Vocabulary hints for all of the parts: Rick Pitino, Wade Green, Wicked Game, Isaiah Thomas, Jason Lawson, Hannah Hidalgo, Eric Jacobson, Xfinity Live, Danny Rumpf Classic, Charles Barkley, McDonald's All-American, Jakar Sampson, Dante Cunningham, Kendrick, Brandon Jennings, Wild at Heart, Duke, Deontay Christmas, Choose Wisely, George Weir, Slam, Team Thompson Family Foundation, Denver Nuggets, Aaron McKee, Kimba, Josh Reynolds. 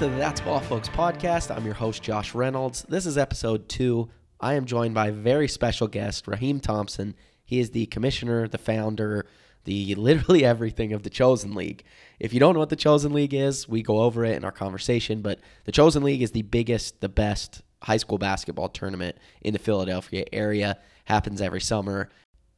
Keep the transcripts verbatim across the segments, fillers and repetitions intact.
to the That's Ball Folks podcast. I'm your host, Josh Reynolds. This is episode two. I am joined by a very special guest, Raheem Thompson. He is the commissioner, the founder, the literally everything of The Chosen League. If you don't know what The Chosen League is, we go over it in our conversation, but The Chosen League is the biggest, the best high school basketball tournament in the Philadelphia area. Happens every summer,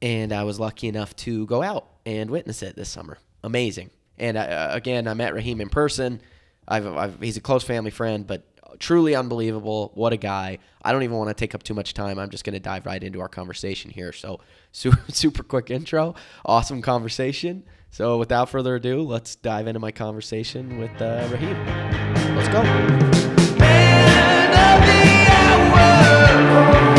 and I was lucky enough to go out and witness it this summer. Amazing. And I, uh, again, I met Raheem in person. I've, I've, he's a close family friend, but truly unbelievable. What a guy. I don't even want to take up too much time. I'm just going to dive right into our conversation here. So super, super quick intro. Awesome conversation. So without further ado, let's dive into my conversation with uh, Raheem. Let's go. Man of the hour.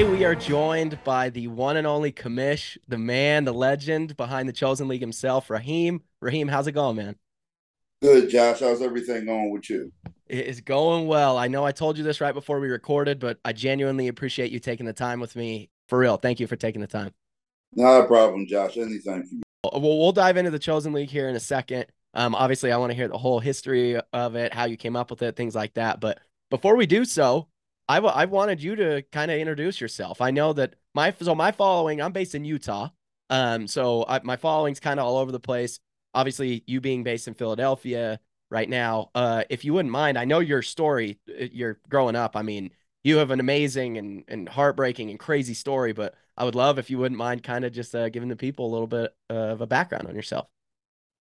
We are joined by the one and only commish, the man, the legend behind The Chosen League himself, Raheem. Raheem, how's it going, man? Good, Josh. How's everything going with you? It is going well. I know I told you this right before we recorded, but I genuinely appreciate you taking the time with me. For real, thank you for taking the time. Not a problem, Josh. Anytime for you. Well, we'll dive into The Chosen League here in a second. Um, obviously, I want to hear the whole history of it, how you came up with it, things like that. But before we do so, I, w- I wanted you to kind of introduce yourself. I know that my so my following, I'm based in Utah. Um, so I, my following's kind of all over the place. Obviously, you being based in Philadelphia right now, uh, if you wouldn't mind, I know your story, you're growing up. I mean, you have an amazing and, and heartbreaking and crazy story, but I would love if you wouldn't mind kind of just uh, giving the people a little bit of a background on yourself.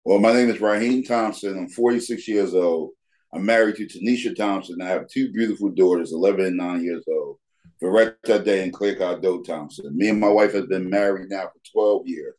Well, my name is Raheem Thompson. I'm forty-six years old. I'm married to Tanisha Thompson. I have two beautiful daughters, eleven and nine years old, Veretta Day and Claire Cardo Thompson. Me and my wife have been married now for twelve years.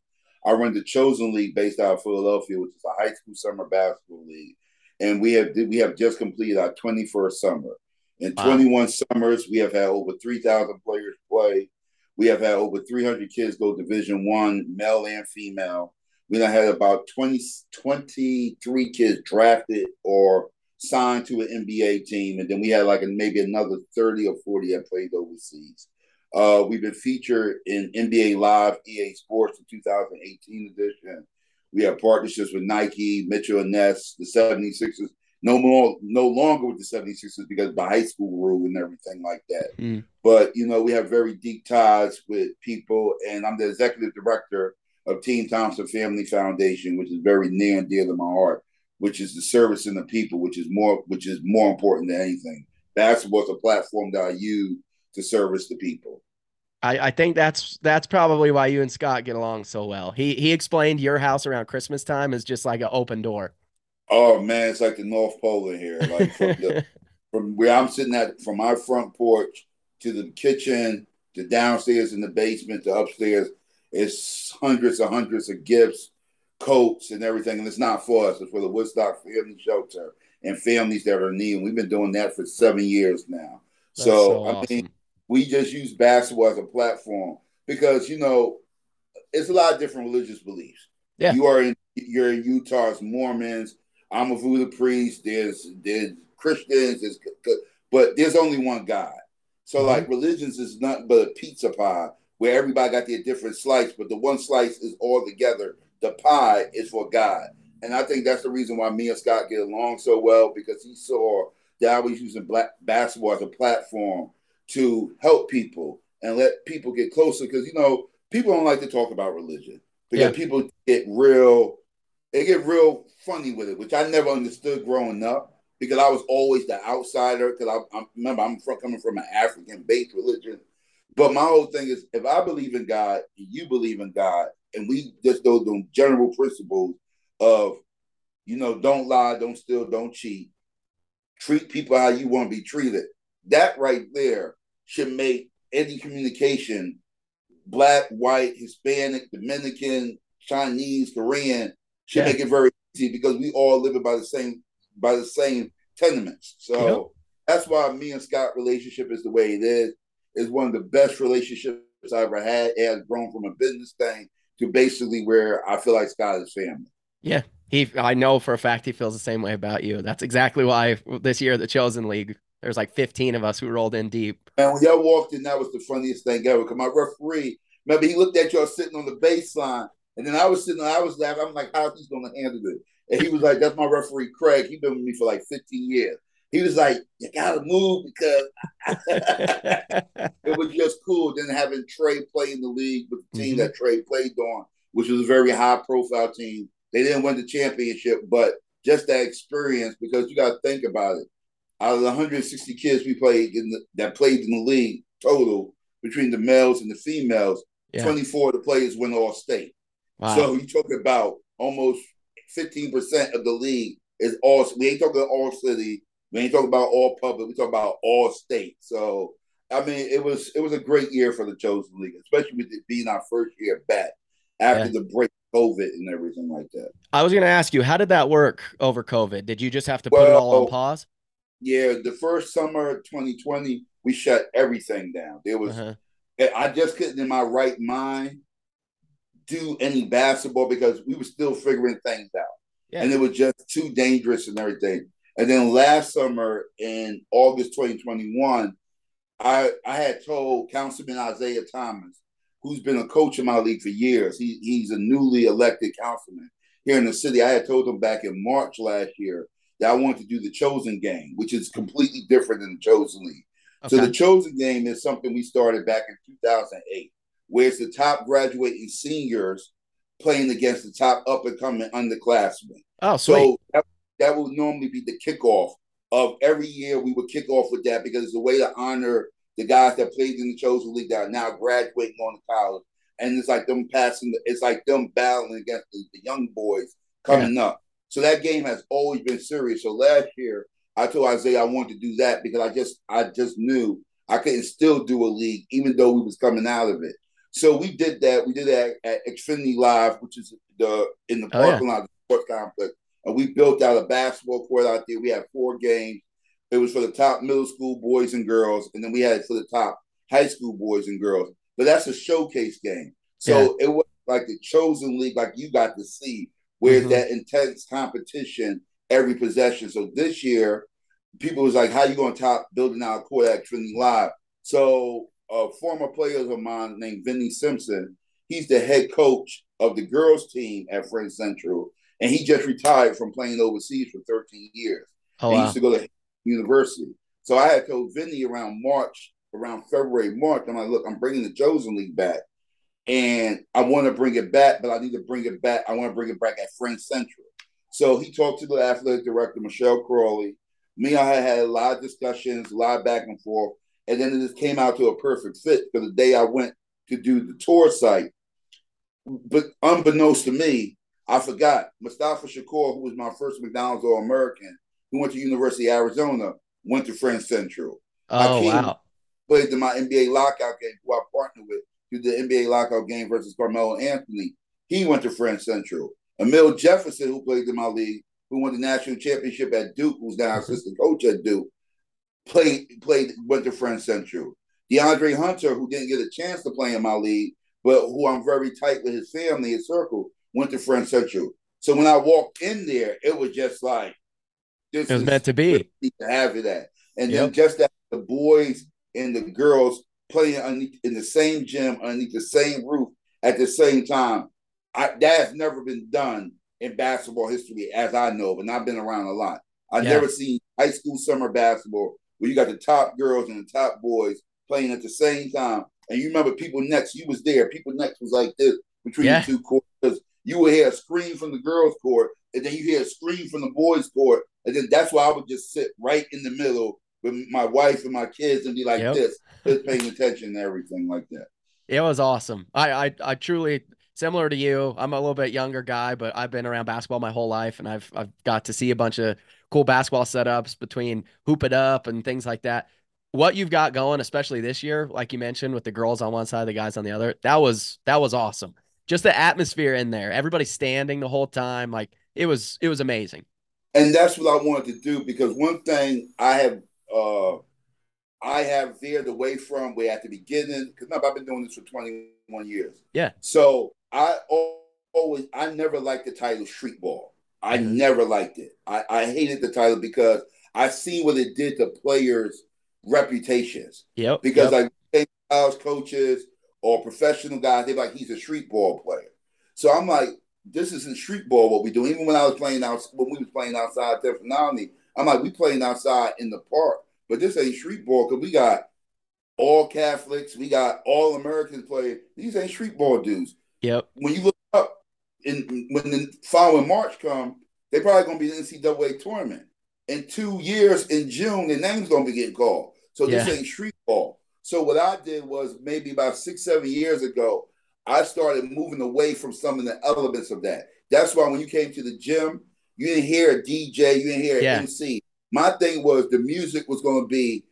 I run the Chosen League based out of Philadelphia, which is a high school summer basketball league. And we have we have just completed our twenty-first summer. In wow. twenty-one summers, we have had over three thousand players play. We have had over three hundred kids go Division One, male and female. We have had about twenty, twenty-three kids drafted or signed to an N B A team, and then we had like maybe another thirty or forty that played overseas. Uh, we've been featured in N B A Live, E A Sports, in two thousand eighteen edition. We have partnerships with Nike, Mitchell and Ness, the seventy-sixers, no more, no longer with the seventy-sixers because of the high school rule and everything like that. Mm. But, you know, we have very deep ties with people, and I'm the executive director of Team Thompson Family Foundation, which is very near and dear to my heart, which is the service and the people, which is more which is more important than anything. Basketball is a platform that I use to service the people. I, I think that's that's probably why you and Scott get along so well. He he explained your house around Christmas time is just like an open door. Oh man, it's like the North Pole in here. Like from, the, from where I'm sitting at, from my front porch to the kitchen, to downstairs in the basement, to upstairs, it's hundreds and hundreds of gifts, coats and everything, and it's not for us. It's for the Woodstock Family Shelter and families that are in need. We've been doing that for seven years now. That's so, so awesome. I mean, we just use basketball as a platform because, you know, it's a lot of different religious beliefs. Yeah, you are in you're in Utah's Mormons. I'm a Voodoo priest. There's there's Christians. There's, but there's only one God. So, mm-hmm. like, religions is nothing but a pizza pie where everybody got their different slice, but the one slice is all together. The pie is for God. And I think that's the reason why me and Scott get along so well, because he saw that I was using black basketball as a platform to help people and let people get closer. Because, you know, people don't like to talk about religion because yeah. people get real, they get real funny with it, which I never understood growing up because I was always the outsider. Because I, I remember I'm from, coming from an African-based religion. But my whole thing is, if I believe in God, you believe in God, and we just go through general principles of, you know, don't lie, don't steal, don't cheat, treat people how you want to be treated. That right there should make any communication, black, white, Hispanic, Dominican, Chinese, Korean, should yeah. make it very easy because we all live by the same by the same tenements. So yep. that's why me and Scott's relationship is the way it is. It's one of the best relationships I ever had. It has grown from a business thing to basically where I feel like Scott is family. Yeah, he. I know for a fact he feels the same way about you. That's exactly why this year at the Chosen League, there's like fifteen of us who rolled in deep. And when y'all walked in, that was the funniest thing ever. Because my referee, Remember, he looked at y'all sitting on the baseline, and then I was sitting, I was laughing. I'm like, how's he going to handle it? And he was like, that's my referee, Craig. He's been with me for like fifteen years. He was like, you got to move because it was just cool. Then having Trey play in the league with the team mm-hmm. that Trey played on, which was a very high-profile team. They didn't win the championship, but just that experience, because you got to think about it. Out of the one hundred sixty kids we played in the, that played in the league total between the males and the females, yeah. twenty-four of the players went all state. Wow. So you talk about almost fifteen percent of the league is all. We ain't talking all city. We ain't talking about all public. We talk about all state. So I mean, it was it was a great year for the Chosen League, especially with it being our first year back after yeah. the break. COVID and everything like that. I was going to ask you, how did that work over COVID? Did you just have to well, put it all on pause? Yeah, the first summer of twenty twenty, we shut everything down. There was, uh-huh. I just couldn't in my right mind do any basketball because we were still figuring things out. Yeah. And it was just too dangerous and everything. And then last summer in August twenty twenty-one, I, I had told Councilman Isaiah Thomas, who's been a coach in my league for years. He, he's a newly elected councilman here in the city. I had told him back in March last year that I wanted to do the Chosen Game, which is completely different than the Chosen League. Okay. So the Chosen Game is something we started back in two thousand eight, where it's the top graduating seniors playing against the top up-and-coming underclassmen. Oh, sweet. So that, that would normally be the kickoff of every year. We would kick off with that because it's a way to honor the guys that played in the Chosen League that are now graduating on to college. And it's like them passing, the, it's like them battling against the, the young boys coming yeah. up. So that game has always been serious. So last year, I told Isaiah I wanted to do that because I just I just knew I couldn't still do a league, even though we was coming out of it. So we did that. We did that at Xfinity Live, which is the in the parking oh, yeah. lot of the sports complex. And we built out a basketball court out there. We had four games. It was for the top middle school boys and girls, and then we had it for the top high school boys and girls. But that's a showcase game. So yeah. it was like the Chosen League, like you got to see, where mm-hmm. that intense competition every possession. So this year, people was like, how you going to top building out a court at Xfinity Live? So a former player of mine named Vinnie Simpson, he's the head coach of the girls team at Friends Central, and he just retired from playing overseas for thirteen years. Oh, he wow. used to go to University. So I had told Vinny around March, around February, March, I'm like, look, I'm bringing the Chosen League back. And I want to bring it back, but I need to bring it back. I want to bring it back at Friends Central. So he talked to the athletic director, Michelle Crawley. Me, I had, had a lot of discussions, a lot of back and forth. And then it just came out to a perfect fit for the day I went to do the tour site. But unbeknownst to me, I forgot Mustafa Shakur, who was my first McDonald's All-American, who went to University of Arizona, went to Friends Central. Oh, Hakeem wow. played in my N B A lockout game, who I partnered with, through the N B A lockout game versus Carmelo Anthony. He went to Friends Central. Emil Jefferson, who played in my league, who won the national championship at Duke, who's now mm-hmm. assistant coach at Duke, played, played, went to Friends Central. DeAndre Hunter, who didn't get a chance to play in my league, but who I'm very tight with his family, his circle, went to Friends Central. So when I walked in there, it was just like, This it was meant to be. To have it at. And yep. then just that the boys and the girls playing underneath, in the same gym, underneath the same roof at the same time, I, that has never been done in basketball history as I know of, and I've been around a lot. I've yeah. never seen high school summer basketball where you got the top girls and the top boys playing at the same time. And you remember people next, you was there, people next was like this between yeah. the two courts. Because you would hear a scream from the girls' court, and then you hear a scream from the boys' court. And then that's why I would just sit right in the middle with my wife and my kids and be like yep. this, just paying attention and everything like that. It was awesome. I, I, I truly, similar to you, I'm a little bit younger guy, but I've been around basketball my whole life, and I've, I've got to see a bunch of cool basketball setups between hoop it up and things like that. What you've got going, especially this year, like you mentioned, with the girls on one side, the guys on the other, that was, that was awesome. Just the atmosphere in there, everybody standing the whole time. Like it was, it was amazing. And that's what I wanted to do, because one thing I have uh, I have veered away from where at the beginning, because I've been doing this for twenty-one years. Yeah. So I always, I never liked the title street ball. I mm-hmm. never liked it. I, I hated the title because I seen what it did to players' reputations. Yep. Because yep. I think college coaches or professional guys, they're like, he's a street ball player. So I'm like, this isn't street ball what we do. Even when I was playing out, when we was playing outside Tenpin Alley, I'm like, we playing outside in the park, but this ain't street ball because we got all Catholics, we got all Americans playing. These ain't street ball dudes. Yep. When you look up, in when the following March come, they probably gonna be in the N C double A tournament. In two years, in June, their name's gonna be getting called. So yeah. This ain't street ball. So what I did was maybe about six, seven years ago, I started moving away from some of the elements of that. That's why when you came to the gym, you didn't hear a D J, you didn't hear an yeah. M C. My thing was the music was going to be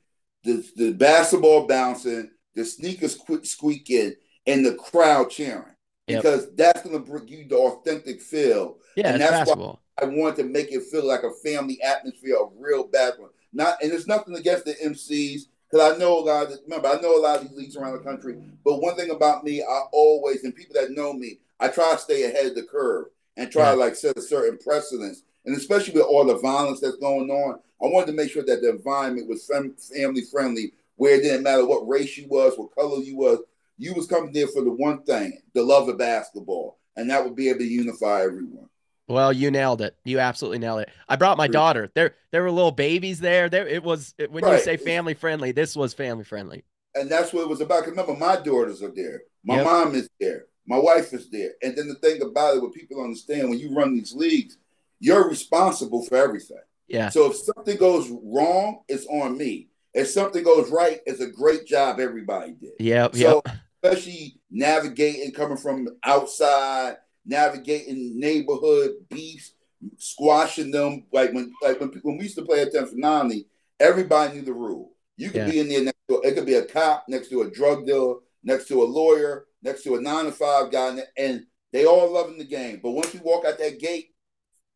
the, the basketball bouncing, the sneakers squeaking, and the crowd cheering. Yep. Because that's going to bring you the authentic feel. Yeah, and that's basketball. Why I wanted to make it feel like a family atmosphere, a real basketball. Not, and it's nothing against the M Cs. Because I know a lot of this, remember, I know a lot of these leagues around the country. But one thing about me, I always, and people that know me, I try to stay ahead of the curve and try yeah. to like set a certain precedence. And especially with all the violence that's going on, I wanted to make sure that the environment was family friendly, where it didn't matter what race you was, what color you was. You was coming there for the one thing, the love of basketball. And that would be able to unify everyone. Well, you nailed it. You absolutely nailed it. I brought my daughter. There, there were little babies there. There, it was it, when right. you say family friendly. This was family friendly, and that's what it was about. Remember, my daughters are there. My yep. mom is there. My wife is there. And then the thing about it, what people understand when you run these leagues, you're responsible for everything. Yeah. So if something goes wrong, it's on me. If something goes right, it's a great job everybody did. Yeah. So yep. especially navigating coming from outside. Navigating neighborhood beefs, squashing them. Like when, like when, when we used to play at Tenpin Alley, everybody knew the rule. You could yeah. be in there next to, it could be a cop next to a drug dealer, next to a lawyer, next to a nine to five guy, and they all loving the game. But once you walk out that gate,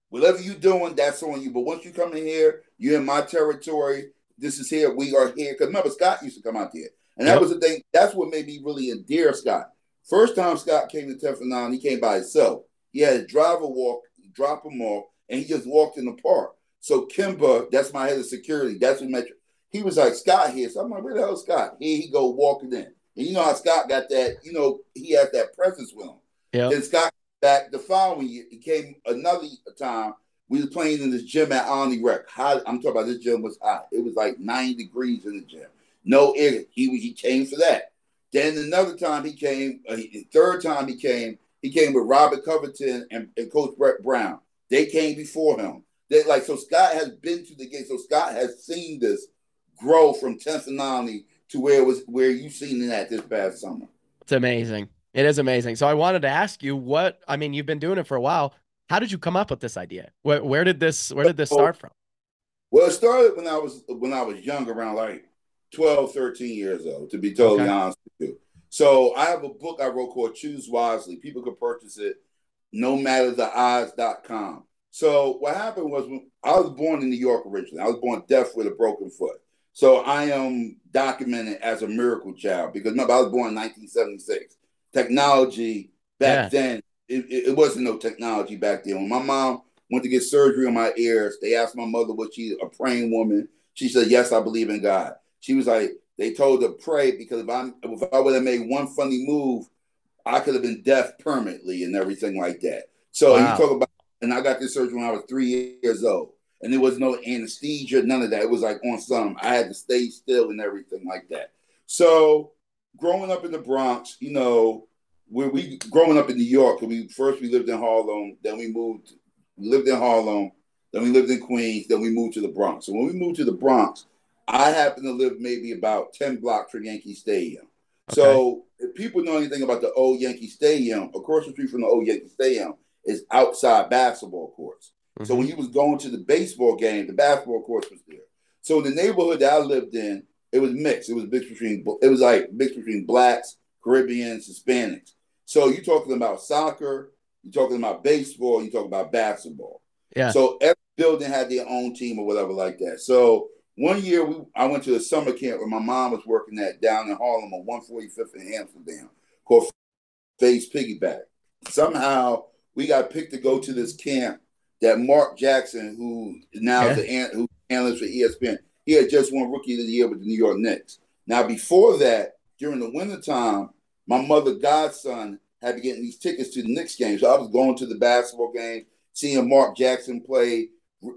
whatever you're doing, that's on you. But once you come in here, you're in my territory. This is here. We are here. Because remember, Scott used to come out there, and that yep. was the thing. That's what made me really endear Scott. First time Scott came to Tenpin Alley, he came by himself. He had a driver walk, drop him off, and he just walked in the park. So Kimba, that's my head of security, that's what met you. He was like, Scott here. So I'm like, where the hell is Scott? Here he go walking in. And you know how Scott got that, you know, he had that presence with him. Yeah. Then Scott back the following year, he came another time. We was playing in this gym at Omni Rec. Hot, I'm talking about this gym was hot. It was like ninety degrees in the gym. No air. He, he came for that. Then another time he came, uh, third time he came, he came with Robert Covington and, and Coach Brett Brown. They came before him. They like so Scott has been to the game. So Scott has seen this grow from Tenpin Alley to where it was where you seen it at this past summer. It's amazing. It is amazing. So I wanted to ask you what I mean. You've been doing it for a while. How did you come up with this idea? Where, where did this Where did this start from? Well, it started when I was when I was young, around like twelve, thirteen years old, to be totally okay. honest with you. So I have a book I wrote called Choose Wisely. People can purchase it, no matter the odds dot com. So what happened was when I was born in New York originally. I was born deaf with a broken foot. So I am documented as a miracle child because remember, I was born in nineteen seventy-six. Technology back yeah. then, it, it wasn't no technology back then. When my mom went to get surgery on my ears, they asked my mother, was she a praying woman? She said, yes, I believe in God. She was like, they told her to pray because if I if I would have made one funny move, I could have been deaf permanently and everything like that. So wow. you talk about, and I got this surgery when I was three years old, and there was no anesthesia, none of that. It was like on some, I had to stay still and everything like that. So growing up in the Bronx, you know, where we growing up in New York, we first we lived in Harlem, then we moved, we lived in Harlem, then we lived in Queens, then we moved to the Bronx. So when we moved to the Bronx, I happen to live maybe about ten blocks from Yankee Stadium. Okay. So if people know anything about the old Yankee Stadium, across the street from the old Yankee Stadium is outside basketball courts. Mm-hmm. So when you was going to the baseball game, the basketball courts was there. So in the neighborhood that I lived in, it was mixed. It was mixed between, it was like mixed between blacks, Caribbeans, Hispanics. So you're talking about soccer, you're talking about baseball, you're talking about basketball. Yeah. So every building had their own team or whatever like that. So One year, we I went to a summer camp where my mom was working at down in Harlem on one forty-fifth in Amsterdam called Faye's Piggyback. Somehow, we got picked to go to this camp that Mark Jackson, who now yeah. is the an, who's analyst for E S P N, he had just won Rookie of the Year with the New York Knicks. Now, before that, during the wintertime, my mother godson had to get these tickets to the Knicks game. So I was going to the basketball game, seeing Mark Jackson play.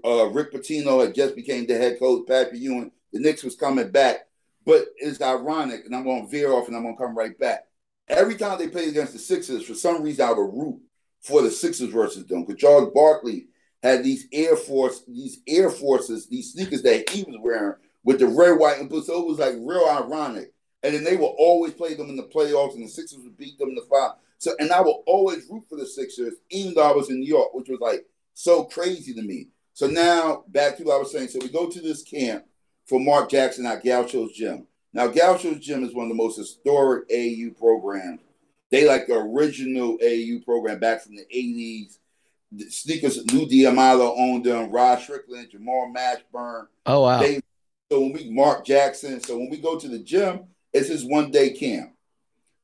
Uh, Rick Pitino had just became the head coach, Patrick Ewing. The Knicks was coming back. But it's ironic, and I'm going to veer off and I'm going to come right back. Every time they played against the Sixers, for some reason I would root for the Sixers versus them. Because Charles Barkley had these Air Force, these Air Forces, these sneakers that he was wearing with the red, white, and blue. So it was like real ironic. And then they will always play them in the playoffs, and the Sixers would beat them in the five. So, and I will always root for the Sixers, even though I was in New York, which was like so crazy to me. So now back to what I was saying. So we go to this camp for Mark Jackson at Gaucho's Gym. Now, Gaucho's Gym is one of the most historic A A U programs. They like the original A A U program back from the eighties. The sneakers, Lou D'Amato owned them, Rod Strickland, Jamal Mashburn. Oh, wow. They, so when we, Mark Jackson, so when we go to the gym, it's his one-day camp.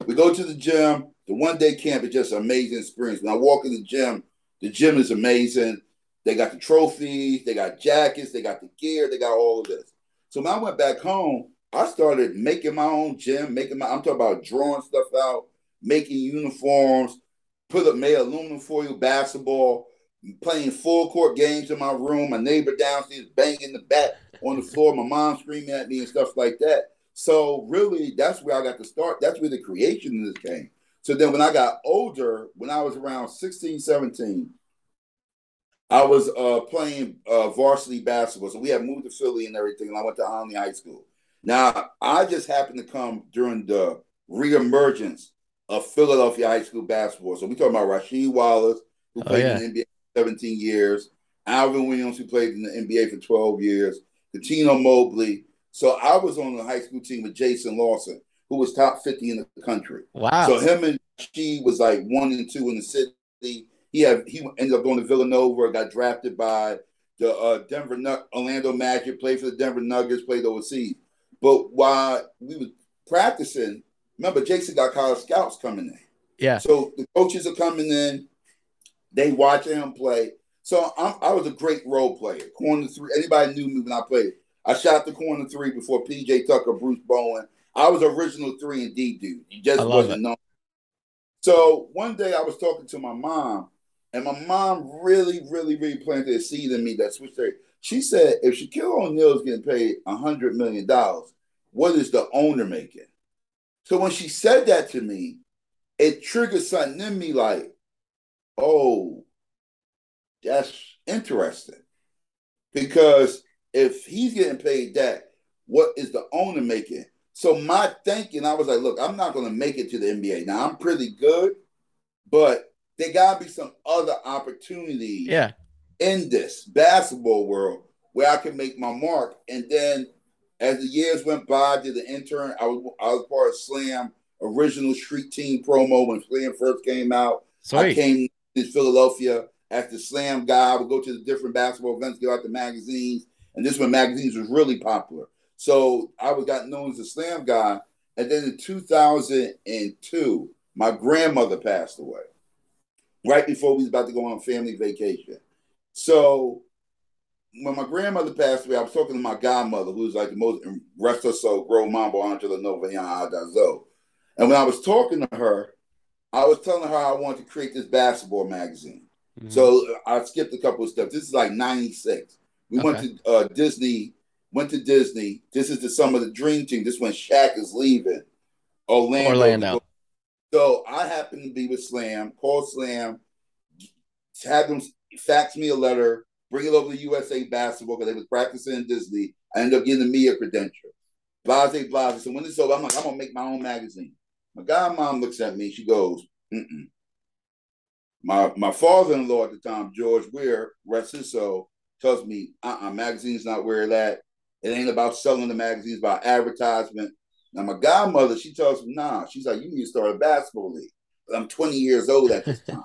We go to the gym. The one-day camp is just an amazing experience. When I walk in the gym, the gym is amazing. They got the trophies. They got jackets. They got the gear. They got all of this. So when I went back home, I started making my own gym, making my, I'm talking about drawing stuff out, making uniforms, put up made aluminum foil basketball, playing full court games in my room. My neighbor downstairs banging the bat on the floor. My mom screaming at me and stuff like that. So really, that's where I got to start. That's where the creation of this came. So then when I got older, when I was around sixteen, seventeen, I was uh, playing uh, varsity basketball. So we had moved to Philly and everything, and I went to Omni High School. Now, I just happened to come during the reemergence of Philadelphia high school basketball. So we're talking about Rasheed Wallace, who played oh, yeah. in the N B A for seventeen years, Alvin Williams, who played in the N B A for twelve years, Katino Mobley. So I was on the high school team with Jason Lawson, who was top fifty in the country. Wow. So him and she was like one and two in the city. He had he ended up going to Villanova, got drafted by the uh, Denver Nug- Orlando Magic, played for the Denver Nuggets, played overseas. But while we were practicing, remember, Jason got college scouts coming in. Yeah. So the coaches are coming in. They watch him play. So I'm, I was a great role player. Corner three. Anybody knew me when I played. I shot the corner three before P J Tucker, Bruce Bowen. I was original three and D dude. You just wasn't known. So one day I was talking to my mom, and my mom really, really, really planted a seed in me that switched her. She said, if Shaquille O'Neal is getting paid one hundred million dollars, what is the owner making? So when she said that to me, it triggered something in me like, oh, that's interesting. Because if he's getting paid that, what is the owner making? So my thinking, I was like, look, I'm not going to make it to the N B A. Now, I'm pretty good, but there got to be some other opportunity yeah. in this basketball world where I can make my mark. And then as the years went by, I did an intern. I was, I was part of Slam, original street team promo when Slam first came out. Sorry. I came to Philadelphia as the Slam guy. I would go to the different basketball events, give out the magazines. And this is when magazines was really popular. So I was got known as the Slam guy. And then in two thousand two, my grandmother passed away right before we was about to go on family vacation. So when my grandmother passed away, I was talking to my godmother, who was like the most, rest her soul, Gro Mambo, Angela Nova, Adazo. And when I was talking to her, I was telling her I wanted to create this basketball magazine. Mm-hmm. So I skipped a couple of steps. This is like ninety-six. We okay. went to uh, Disney, went to Disney. This is the summer of the Dream Team. This is when Shaq is leaving Orlando. Orlando. So I happened to be with Slam, called Slam, had them fax me a letter, bring it over to U S A Basketball because they was practicing in Disney. I ended up getting a media credential. Blase, blase. So when it's over, I'm like, I'm going to make my own magazine. My godmom looks at me. She goes, mm-mm. My, my father-in-law at the time, George Weir, rest his soul, tells me, uh-uh, magazine's not where it's at. It ain't about selling the magazine. It's about advertisement. Now, my godmother, she tells me, nah. She's like, you need to start a basketball league. But I'm twenty years old at this time.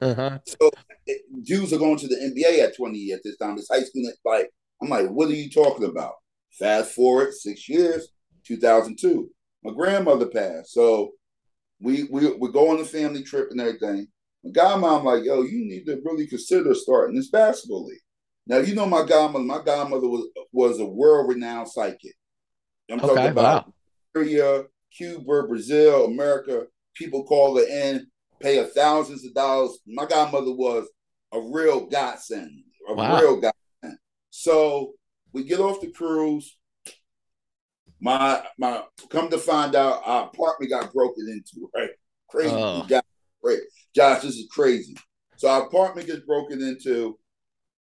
Uh-huh. So it, Jews are going to the N B A at twenty at this time. This high school, like, I'm like, what are you talking about? Fast forward six years, two thousand two. My grandmother passed. So we, we, we go on a family trip and everything. My godmom, like, yo, you need to really consider starting this basketball league. Now, you know my godmother. My godmother was, was a world-renowned psychic. I'm okay, talking about wow. Syria, Cuba, Brazil, America. people call her in, pay her thousands of dollars. My godmother was a real godsend, a wow. real godsend. So we get off the cruise. My my, come to find out, our apartment got broken into. Right, crazy, oh. guy, right, Josh, this is crazy. So our apartment gets broken into.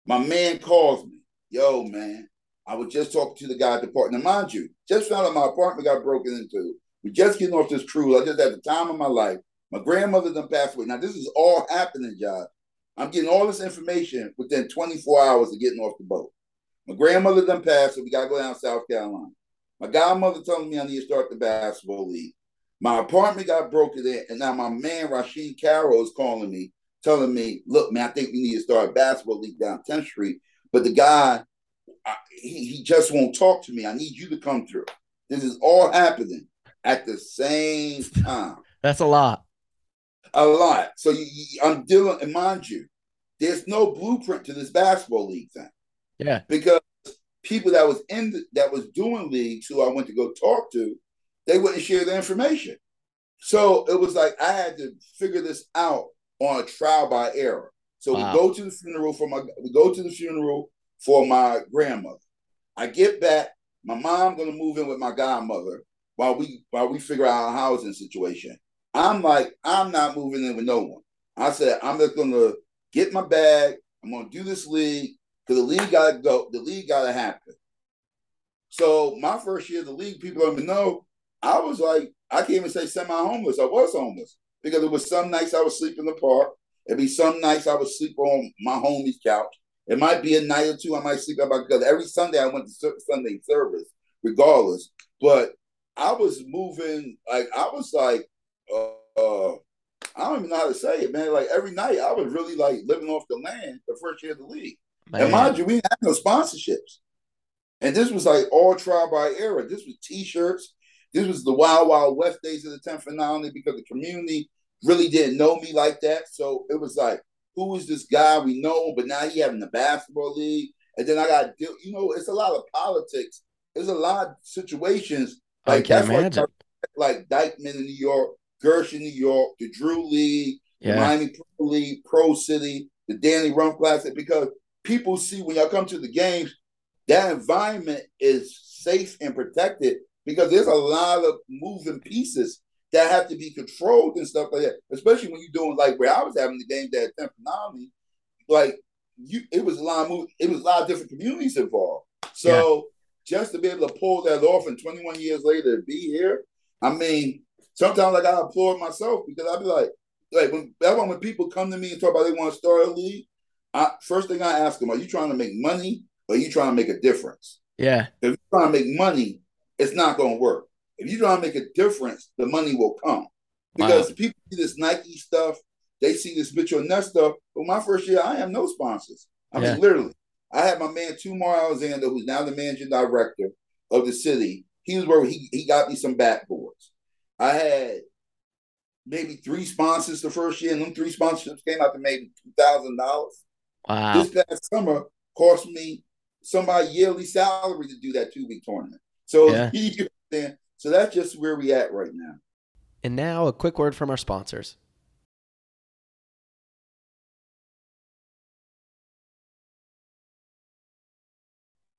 My man calls me, yo, man, I was just talking to the guy at the apartment. Now, mind you, just found out my apartment got broken into. We're just getting off this cruise. I just had the time of my life. My grandmother done passed away. Now, this is all happening, Josh. I'm getting all this information within twenty-four hours of getting off the boat. My grandmother done passed, so we got to go down to South Carolina. My godmother telling me I need to start the basketball league. My apartment got broken in, and now my man, Rasheed Carroll, is calling me, telling me, look, man, I think we need to start a basketball league down tenth street. But the guy, I, he, he just won't talk to me. I need you to come through. This is all happening at the same time. That's a lot. A lot. So you, you, I'm dealing, and mind you, there's no blueprint to this basketball league thing. Yeah. Because people that was in the, that was doing leagues who I went to go talk to, they wouldn't share the information. So it was like I had to figure this out on a trial by error. So wow. we go to the funeral for my we go to the funeral for my grandmother. I get back. My mom gonna move in with my godmother while we while we figure out our housing situation. I'm like, I'm not moving in with no one. I said, I'm just gonna get my bag. I'm gonna do this league because the league gotta go. The league gotta happen. So my first year of the league, people don't even know. I was like, I can't even say semi-homeless. I was homeless because it was some nights I would sleep in the park. It'd be some nights I would sleep on my homie's couch. It might be a night or two I might sleep out my because every Sunday I went to Sunday service, regardless. But I was moving like I was like. Uh, uh, I don't even know how to say it, man. Like every night, I was really like living off the land the first year of the league. Man. And mind you, we had no sponsorships. And this was like all trial by error. This was T-shirts. This was the Wild Wild West days of the Tenpin Alley because the community really didn't know me like that. So it was like, who is this guy we know? But now he having the basketball league. And then I got to deal. You know, it's a lot of politics. There's a lot of situations. Like, I can't imagine. Like, like Dyckman in New York. Gershon, New York, the Drew League, yeah. the Miami Pro League, Pro City, the Danny Rumpf Classic, because people see when y'all come to the games, that environment is safe and protected because there's a lot of moving pieces that have to be controlled and stuff like that, especially when you're doing like where I was having the game that at Temple, like you, it was a lot of move, it was a lot of different communities involved. So yeah. just to be able to pull that off and twenty-one years later to be here, I mean. Sometimes like I applaud myself because I'd be like, like when that one when people come to me and talk about they want to start a league, I first thing I ask them, are you trying to make money or are you trying to make a difference? Yeah. If you're trying to make money, it's not gonna work. If you're trying to make a difference, the money will come. Because wow. people see this Nike stuff, they see this Mitchell Ness stuff. But my first year, I have no sponsors. I yeah. mean, literally. I had my man Tumar Alexander, who's now the managing director of the city. He was where he he got me some backboards. I had maybe three sponsors the first year, and them three sponsorships came out to maybe two thousand dollars. Wow. This past summer cost me somebody's yearly salary to do that two-week tournament. So, yeah. so that's just where we at right now. And now a quick word from our sponsors.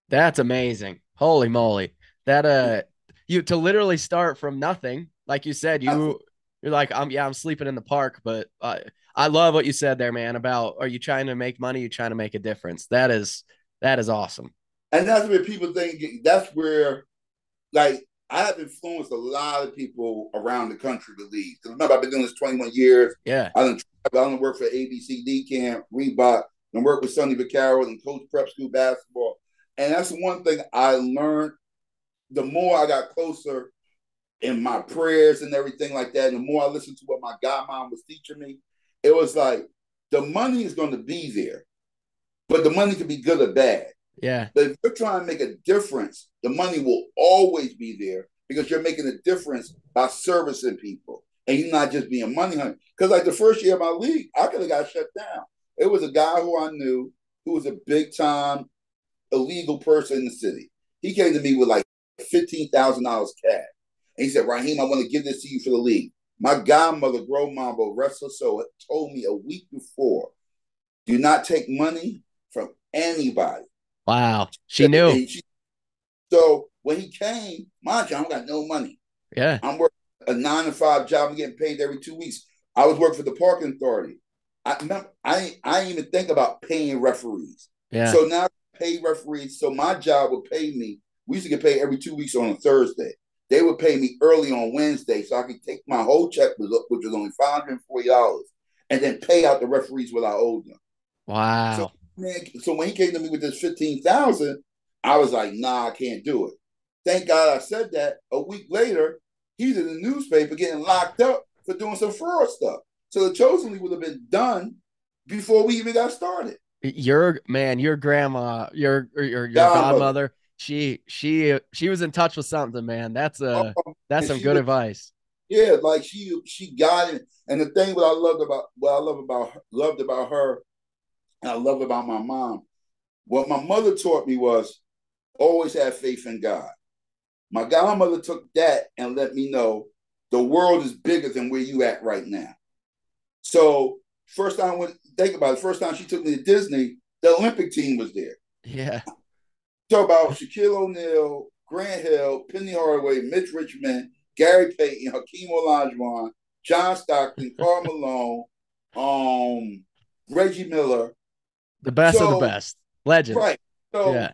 That's amazing. Holy moly. That uh, you to literally start from nothing. Like you said, you, you're like, I'm, yeah, I'm sleeping in the park, but uh, I love what you said there, man, about, are you trying to make money? You're trying to make a difference. That is, that is awesome. And that's where people think, that's where, like, I have influenced a lot of people around the country to lead. Remember, I've been doing this twenty-one years. Yeah. I done, I done worked for A B C D Camp, Reebok, and worked with Sonny Vaccaro and coach prep school basketball. And that's the one thing I learned. The more I got closer in my prayers and everything like that, and the more I listened to what my godmom was teaching me, it was like, the money is going to be there, but the money can be good or bad. Yeah. But if you're trying to make a difference, the money will always be there because you're making a difference by servicing people and you're not just being money hungry. Because like the first year of my league, I could have got shut down. It was a guy who I knew who was a big time illegal person in the city. He came to me with like fifteen thousand dollars cash. And he said, Raheem, I want to give this to you for the league. My godmother, Gro Mambo, rest her soul, told me a week before, do not take money from anybody. Wow. She so, knew. She, so when he came, mind you, I don't got no money. Yeah. I'm working a nine to five job. I'm getting paid every two weeks. I was working for the parking authority. I remember, I, I didn't even think about paying referees. Yeah. So now I pay referees. So my job would pay me. We used to get paid every two weeks on a Thursday. They would pay me early on Wednesday so I could take my whole check, which was only five hundred forty dollars, and then pay out the referees what I owed them. Wow. So, man, so when he came to me with this fifteen thousand dollars, I was like, nah, I can't do it. Thank God I said that. A week later, he's in the newspaper getting locked up for doing some fraud stuff. So the Chosen League would have been done before we even got started. Your man, your grandma, your your, your godmother. godmother. She she she was in touch with something, man. That's a oh, that's some good was, advice. Yeah, like she she got it. And the thing what I loved about what I love about loved about her, and I love about my mom. What my mother taught me was always have faith in God. My godmother took that and let me know the world is bigger than where you at right now. So first time I went, think about it. First time she took me to Disney, the Olympic team was there. Yeah. Talk about Shaquille O'Neal, Grant Hill, Penny Hardaway, Mitch Richmond, Gary Payton, Hakeem Olajuwon, John Stockton, Karl Malone, um, Reggie Miller. The best so, of the best. Legend. Right. So, yeah.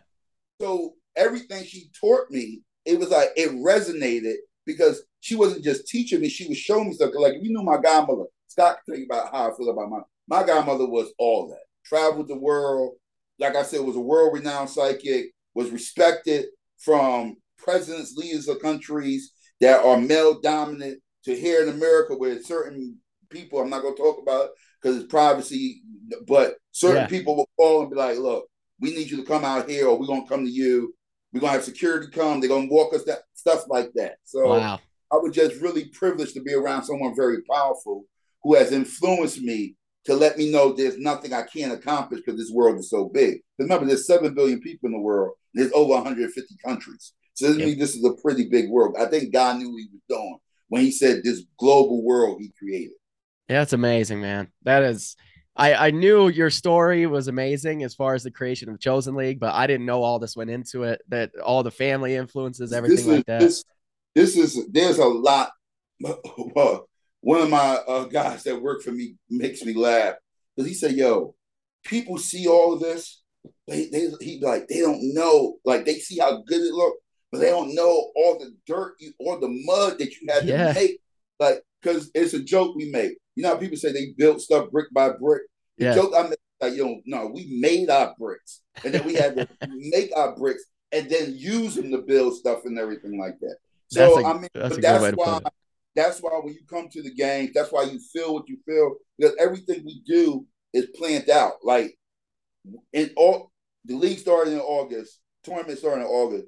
so everything she taught me, it was like it resonated because she wasn't just teaching me, she was showing me stuff. Like, you know my godmother, Scott can tell you about how I feel about my my godmother was all that. Traveled the world. Like I said, was a world-renowned psychic. Was respected from presidents, leaders of countries that are male dominant to here in America where certain people, I'm not going to talk about it because it's privacy, but certain yeah. people will call and be like, look, we need you to come out here or we're going to come to you. We're going to have security come. They're going to walk us down, stuff like that. So wow. I was just really privileged to be around someone very powerful who has influenced me to let me know there's nothing I can't accomplish because this world is so big. Remember, there's seven billion people in the world. There's over one hundred fifty countries. So this, yep. means this is a pretty big world. I think God knew what he was doing when he said this global world he created. Yeah, that's amazing, man. That is, I, I knew your story was amazing as far as the creation of the Chosen League, but I didn't know all this went into it, that all the family influences, everything this is, like that. This, this is, there's a lot. Well, one of my uh, guys that worked for me makes me laugh because he said, yo, people see all of this. They, they, he like, they don't know, like they see how good it looked, but they don't know all the dirt you, all the mud that you had yeah. to make, like, because it's a joke we make. You know how people say they built stuff brick by brick? The yeah. joke I make, like, you know, no, we made our bricks, and then we had to make our bricks and then use them to build stuff and everything like that. So, that's a, I mean, that's, but that's why, that's why when you come to the game, that's why you feel what you feel, because everything we do is planned out, like. In all, the league started in August, tournament started in August,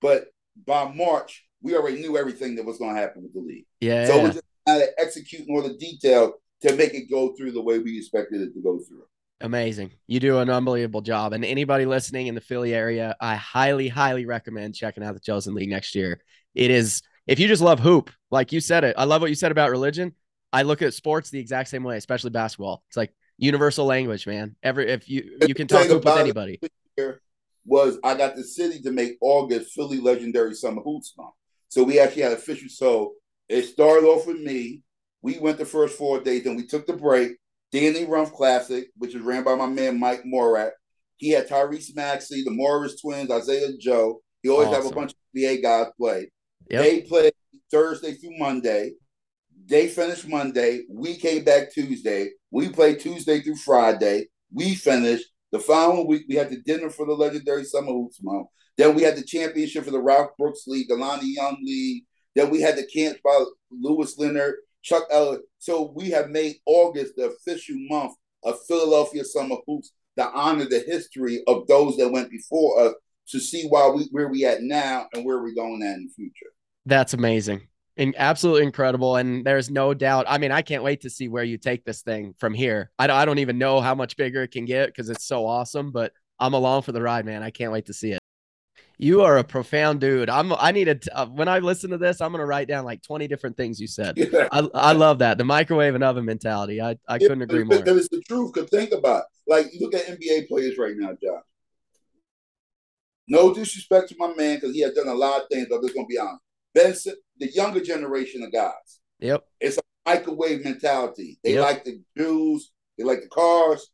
but by March, we already knew everything that was going to happen with the league. Yeah. So we're just kind of executing all the detail to make it go through the way we expected it to go through. Amazing. You do an unbelievable job. And anybody listening in the Philly area, I highly, highly recommend checking out the Chosen League next year. It is, if you just love hoop, like you said it, I love what you said about religion. I look at sports the exact same way, especially basketball. It's like, universal language, man. Every if you you can talk hoop with anybody. Was I got the city to make August Philly Legendary Summer Hoops Month. So we actually had official. So it started off with me. We went the first four days, then we took the break. Danny Rumpf Classic, which is ran by my man Mike Morat. He had Tyrese Maxey, the Morris twins, Isaiah Joe. He always awesome. Have a bunch of N B A guys play. Yep. They played Thursday through Monday. They finished Monday. We came back Tuesday. We played Tuesday through Friday. We finished. The following week, we had the dinner for the Legendary Summer Hoops Month. Then we had the championship for the Ralph Brooks League, the Lonnie Young League. Then we had the camps by Lewis Leonard, Chuck Ellis. So we have made August the official month of Philadelphia Summer Hoops to honor the history of those that went before us to see why we, where we at now and where we're going at in the future. That's amazing. And absolutely incredible. And there's no doubt. I mean, I can't wait to see where you take this thing from here. I don't, I don't even know how much bigger it can get because it's so awesome, but I'm along for the ride, man. I can't wait to see it. You are a profound dude. I'm, I need to, uh, when I listen to this, I'm going to write down like twenty different things you said. Yeah. I, I love that. The microwave and oven mentality. I, I couldn't agree more. That is the truth. Because think about it. Like, you look at N B A players right now, Josh. No disrespect to my man, because he has done a lot of things. I'm just going to be honest. Benson, the younger generation of guys. Yep. It's a microwave mentality. They yep. like the dudes. They like the cars.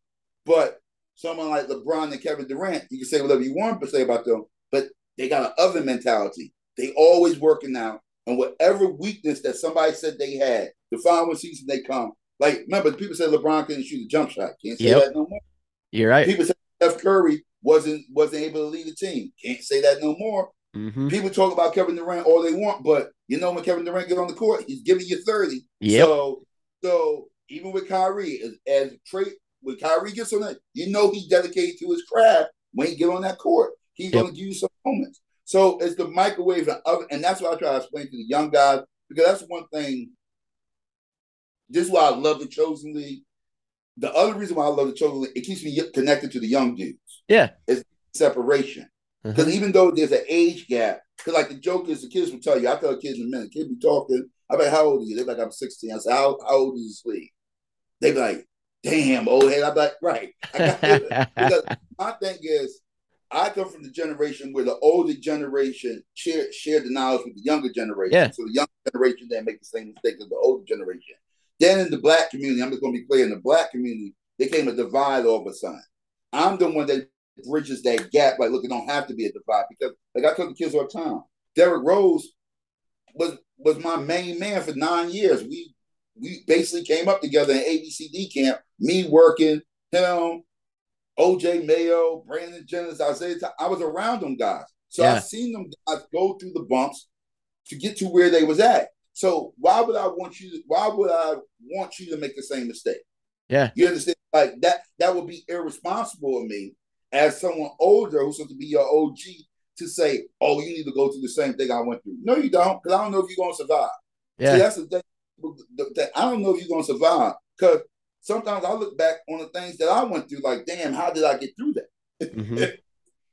But someone like LeBron and Kevin Durant, you can say whatever you want to say about them. But they got an oven mentality. They always working out. And whatever weakness that somebody said they had, the following season they come. Like, remember, people said LeBron couldn't shoot a jump shot. Can't say yep. that no more. You're right. People said Steph Curry wasn't wasn't able to lead the team. Can't say that no more. Mm-hmm. People talk about Kevin Durant all they want, but you know when Kevin Durant get on the court, he's giving you thirty. Yep. So, so even with Kyrie, as, as Trey, when Kyrie gets on that, you know he's dedicated to his craft when he get on that court. He's yep. going to give you some moments. So it's the microwave and oven, and that's what I try to explain to the young guys, because that's one thing. This is why I love the Chosen League. The other reason why I love the Chosen League, it keeps me connected to the young dudes. Yeah. It's separation. Because mm-hmm. even though there's an age gap, because like the joke is the kids will tell you, I tell kids in a minute, kids be talking, I'm like, how old are you? They're like, I'm sixteen. I said, how, how old is this league? They be like, damn, old head. I'm like, right. I got because my thing is, I come from the generation where the older generation share, share the knowledge with the younger generation. Yeah. So the younger generation didn't make the same mistake as the older generation. Then in the black community, I'm just going to be clear, in the black community, there came a divide all of a sudden. I'm the one that bridges that gap. Like, look, it don't have to be a divide. Because, like, I tell the kids all the time, Derrick Rose was was my main man for nine years. We we basically came up together in A B C D camp, me working, him, O J Mayo, Brandon Jennings, Isaiah Thomas. I was around them guys. So yeah. I've seen them guys go through the bumps to get to where they was at. So why would I want you to, why would I want you to make the same mistake? Yeah. You understand? Like that that would be irresponsible of me as someone older who's supposed to be your O G to say, oh, you need to go through the same thing I went through. No, you don't, because I don't know if you're gonna survive. Yeah. See, that's the thing. I don't know if you're gonna survive. Cause sometimes I look back on the things that I went through, like, damn, how did I get through that? mm-hmm.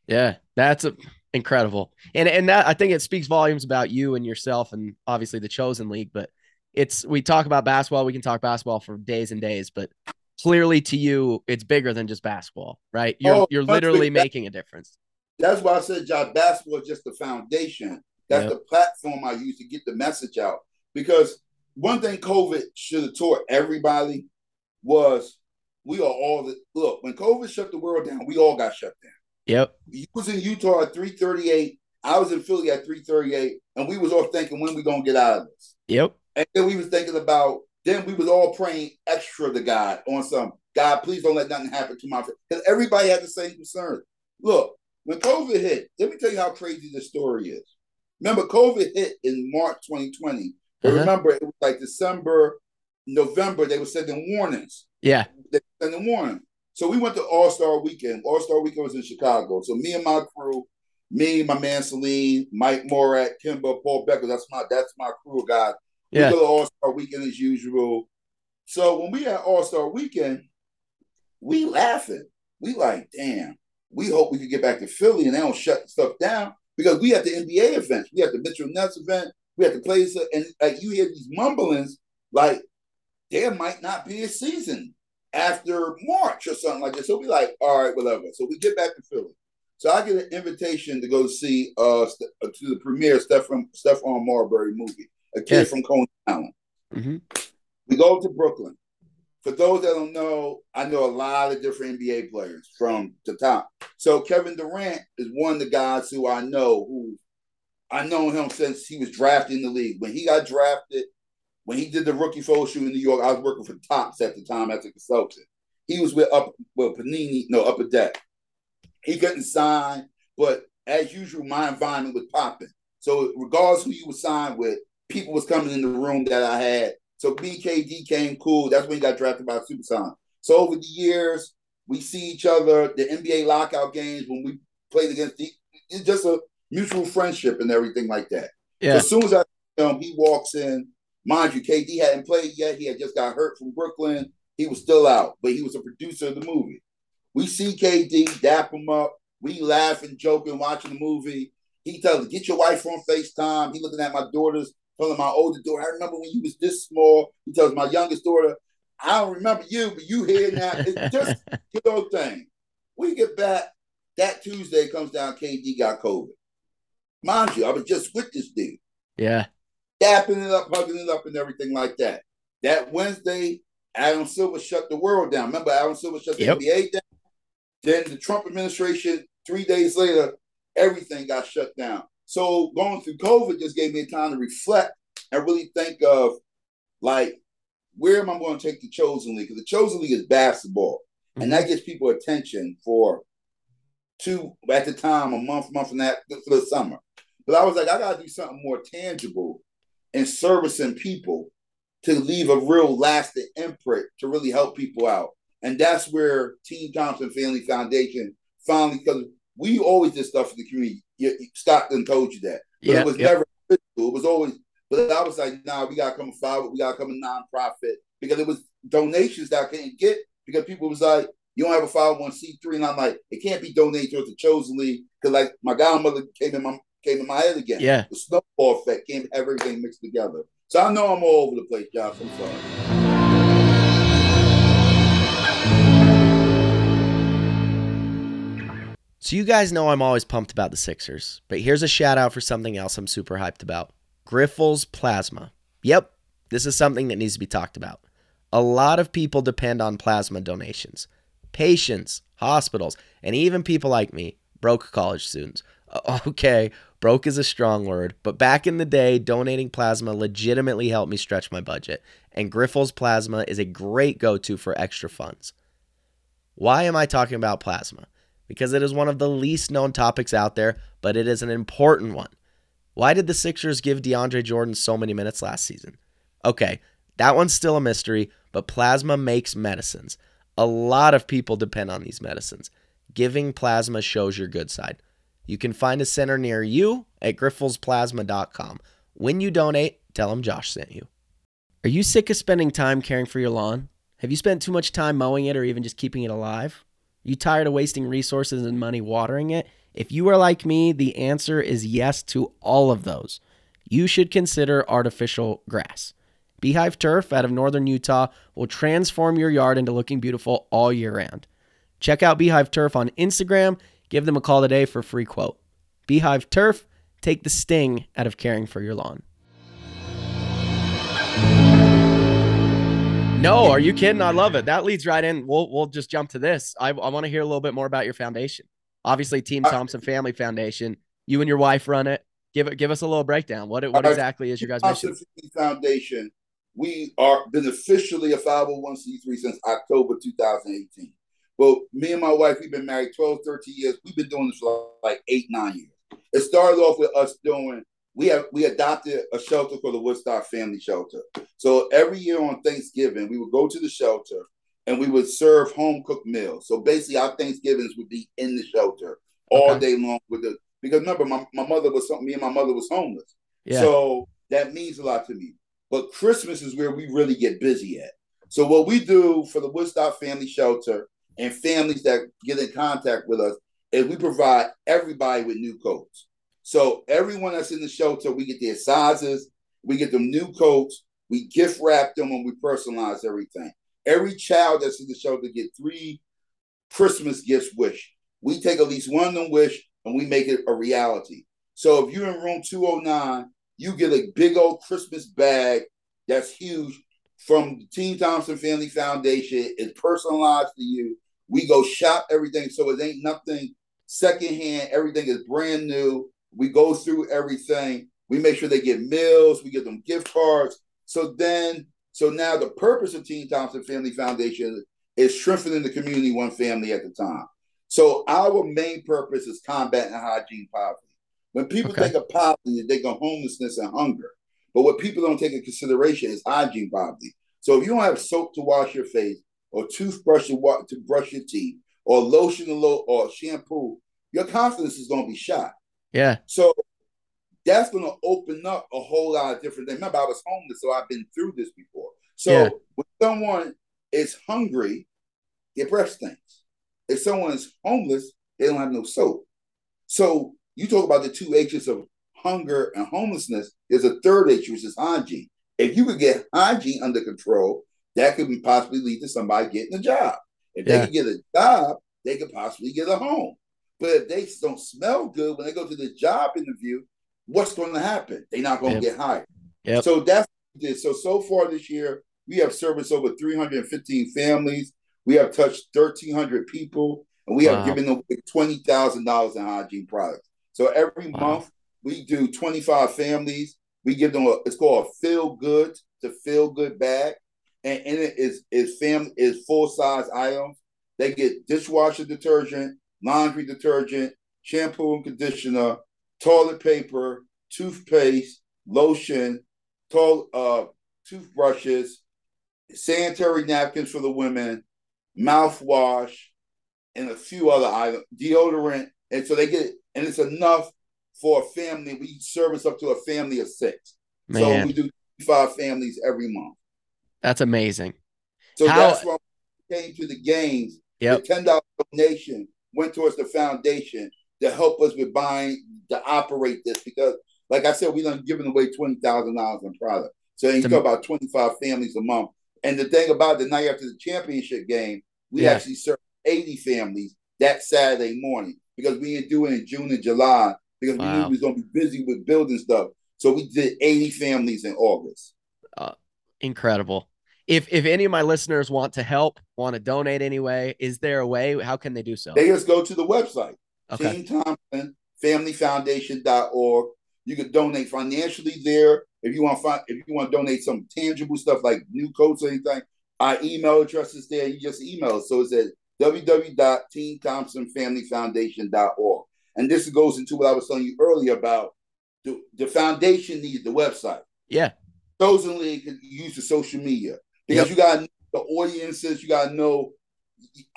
Yeah, that's a, incredible. And and that, I think it speaks volumes about you and yourself and obviously the Chosen League. But it's we talk about basketball. We can talk basketball for days and days. But clearly to you, it's bigger than just basketball, right? You're, oh, you're literally that, making a difference. That's why I said, Josh, basketball is just the foundation. That's yep. the platform I use to get the message out. Because one thing COVID should have taught everybody was we are all the look when COVID shut the world down, we all got shut down. Yep. You was in Utah at three thirty-eight. I was in Philly at three thirty-eight, and we was all thinking when we gonna get out of this. Yep. And then we was thinking about then we was all praying extra to God on some God, please don't let nothing happen to my because everybody had the same concern. Look, when COVID hit, let me tell you how crazy this story is. Remember, COVID hit in March twenty twenty. Uh-huh. Remember, it was like December. November, they were sending warnings. Yeah. They were sending warnings. So we went to All-Star Weekend. All-Star Weekend was in Chicago. So me and my crew, me, my man Celine, Mike Morat, Kimba, Paul Becker, that's my that's my crew guys. Yeah. We go to All-Star Weekend as usual. So when we had All-Star Weekend, we laughing. We like, damn, we hope we could get back to Philly and they don't shut stuff down because we had the N B A events. We had the Mitchell Ness event. We had the place. And like you hear these mumblings like, there might not be a season after March or something like that. So we like, all right, whatever. So we get back to Philly. So I get an invitation to go see uh to the premiere of Stephon, Stephon Marbury movie, A Kid yes. from Coney Island. Mm-hmm. We go to Brooklyn. For those that don't know, I know a lot of different N B A players from the top. So Kevin Durant is one of the guys who I know, who I know him since he was drafted in the league. When he got drafted, when he did the rookie photo shoot in New York, I was working for Topps at the time as a consultant. He was with up well Panini, no Upper Deck. He couldn't sign, but as usual, my environment was popping. So regardless who you were signed with, people was coming in the room that I had. So B K D came cool. That's when he got drafted by Supersonic. So over the years, we see each other. The N B A lockout games when we played against the, it's just a mutual friendship and everything like that. Yeah. So as soon as I see him, he walks in. Mind you, K D hadn't played yet. He had just got hurt from Brooklyn. He was still out, but he was a producer of the movie. We see K D, dap him up. We laughing, joking, watching the movie. He tells me, get your wife on FaceTime. He looking at my daughters, telling my older daughter, I remember when you was this small. He tells my youngest daughter, I don't remember you, but you here now. It's just good old thing. We get back. That Tuesday comes down, K D got COVID. Mind you, I was just with this dude. Yeah. Dapping it up, hugging it up, and everything like that. That Wednesday, Adam Silver shut the world down. Remember, Adam Silver shut the yep. N B A down? Then the Trump administration, three days later, everything got shut down. So going through COVID just gave me a time to reflect and really think of, like, where am I going to take the Chosen League? Because the Chosen League is basketball. Mm-hmm. And that gets people attention for two, at the time, a month, month and that for the summer. But I was like, I got to do something more tangible in servicing people to leave a real lasting imprint to really help people out. And that's where Team Thompson Family Foundation finally, because we always did stuff for the community. You, you stopped and told you that. But yep, it was yep. never physical. It was always, but I was like, nah, we got to come five, we got to come a nonprofit, because it was donations that I couldn't get because people was like, you don't have a five oh one c three. And I'm like, it can't be donated to the Chosen League, because like my godmother came in my, came in my head again. Yeah. The snowball effect, came everything mixed together. So I know I'm all over the place, Josh. I'm sorry. So you guys know I'm always pumped about the Sixers, but here's a shout out for something else I'm super hyped about. Griffel's Plasma. Yep, this is something that needs to be talked about. A lot of people depend on plasma donations. Patients, hospitals, and even people like me, broke college students. Okay, broke is a strong word, but back in the day, donating plasma legitimately helped me stretch my budget, and Griffel's Plasma is a great go-to for extra funds. Why am I talking about plasma? Because it is one of the least known topics out there, but it is an important one. Why did the Sixers give DeAndre Jordan so many minutes last season? Okay, that one's still a mystery, but plasma makes medicines. A lot of people depend on these medicines. Giving plasma shows your good side. You can find a center near you at griffels plasma dot com. When you donate, tell them Josh sent you. Are you sick of spending time caring for your lawn? Have you spent too much time mowing it or even just keeping it alive? You tired of wasting resources and money watering it? If you are like me, the answer is yes to all of those. You should consider artificial grass. Beehive Turf out of northern Utah will transform your yard into looking beautiful all year round. Check out Beehive Turf on Instagram. Give them a call today for a free quote. Beehive Turf, take the sting out of caring for your lawn. No, are you kidding? I love it. That leads right in. We'll we'll just jump to this. I, I want to hear a little bit more about your foundation. Obviously, Team Thompson uh, Family Foundation. You and your wife run it. Give it. Give us a little breakdown. What what exactly is your guys' mission? Family Foundation. We are been officially a five oh one c three since October two thousand eighteen. Well, me and my wife, we've been married twelve, thirteen years. We've been doing this for like eight, nine years. It started off with us doing. We have we adopted a shelter called the Woodstock Family Shelter. So every year on Thanksgiving, we would go to the shelter and we would serve home-cooked meals. So basically, our Thanksgivings would be in the shelter all okay. day long. With the because remember, my, my mother was something. Me and my mother was homeless, yeah. so that means a lot to me. But Christmas is where we really get busy at. So what we do for the Woodstock Family Shelter and families that get in contact with us is we provide everybody with new coats. So everyone that's in the shelter, we get their sizes, we get them new coats, we gift wrap them, and we personalize everything. Every child that's in the shelter get three Christmas gifts wish. We take at least one of them wish, and we make it a reality. So if you're in room two oh nine, you get a big old Christmas bag that's huge from the Team Thompson Family Foundation. It's personalized to you. We go shop everything, so it ain't nothing secondhand. Everything is brand new. We go through everything. We make sure they get meals. We give them gift cards. So then, so now the purpose of Team Thompson Family Foundation is strengthening the community one family at a time. So our main purpose is combating hygiene poverty. When people okay. think of poverty, they think of homelessness and hunger. But what people don't take into consideration is hygiene poverty. So if you don't have soap to wash your face, or toothbrush to, wa- to brush your teeth, or lotion to lo- or shampoo, your confidence is going to be shot. Yeah. So that's going to open up a whole lot of different things. Remember, I was homeless, so I've been through this before. So yeah. when someone is hungry, they brush things. If someone is homeless, They don't have no soap. So you talk about the two H's of hunger and homelessness. There's a third H, which is hygiene. If you could get hygiene under control, that could be possibly lead to somebody getting a job. If yeah. they could get a job, they could possibly get a home. But if they don't smell good when they go to the job interview, what's going to happen? They're not going to yep. get hired. Yep. So that's what we did. So, so far this year, we have serviced over three hundred fifteen families. We have touched one thousand three hundred people, and we wow. have given them twenty thousand dollars in hygiene products. So every wow. month, we do twenty-five families. We give them a, it's called a feel good to feel good bag. And in it is, is family is full size items. They get dishwasher detergent, laundry detergent, shampoo and conditioner, toilet paper, toothpaste, lotion, to- uh, toothbrushes, sanitary napkins for the women, mouthwash, and a few other items, deodorant. And so they get it, and it's enough for a family. We service up to a family of six. Man. So we do five families every month. That's amazing. So How, that's why we came to the games. Yep. The ten dollars donation went towards the foundation to help us with buying, to operate this. Because, like I said, we done giving away twenty thousand dollars in product. So you talk about twenty-five families a month. And the thing about the night after the championship game, we yeah. actually served eighty families that Saturday morning because we didn't do it in June and July because wow. we knew we was going to be busy with building stuff. So we did eighty families in August. Uh, incredible. If if any of my listeners want to help, want to donate anyway, is there a way? How can they do so? They just go to the website, okay. Team Thompson Family Foundation dot org. You can donate financially there. If you want to find, if you want to donate some tangible stuff like new coats or anything, our email address is there. You just email us. So it's at w w w dot team thompson family foundation dot org. And this goes into what I was telling you earlier about the, the foundation needs the website. Yeah. Chosen League can use the social media. Because yep. you got to know the audiences. You got to know.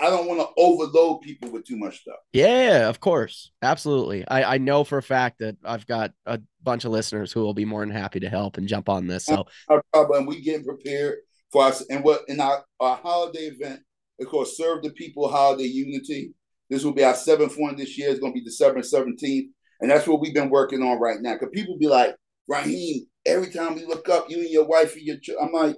I don't want to overload people with too much stuff. Yeah, of course. Absolutely. I, I know for a fact that I've got a bunch of listeners who will be more than happy to help and jump on this. So our problem, we get prepared for us. And what in our, our holiday event, of course, Serve the People Holiday Unity. This will be our seventh one this year. It's going to be December seventeenth. And that's what we've been working on right now. Because people be like, Raheem, every time we look up, you and your wife and your children, I'm like,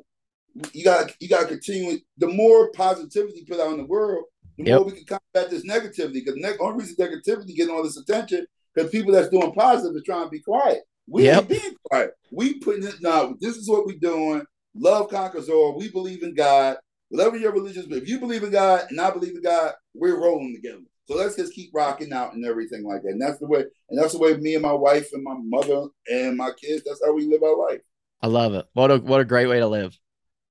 you gotta, you gotta continue. The more positivity put out in the world, the yep. more we can combat this negativity. Because the ne- only reason negativity getting all this attention because people that's doing positive are trying to be quiet. We yep. ain't being quiet. We putting it now. This is what we're doing. Love conquers all. We believe in God. Whatever your religion, but if you believe in God and I believe in God, we're rolling together. So let's just keep rocking out and everything like that. And that's the way. And that's the way me and my wife and my mother and my kids. That's how we live our life. I love it. What a what a great way to live.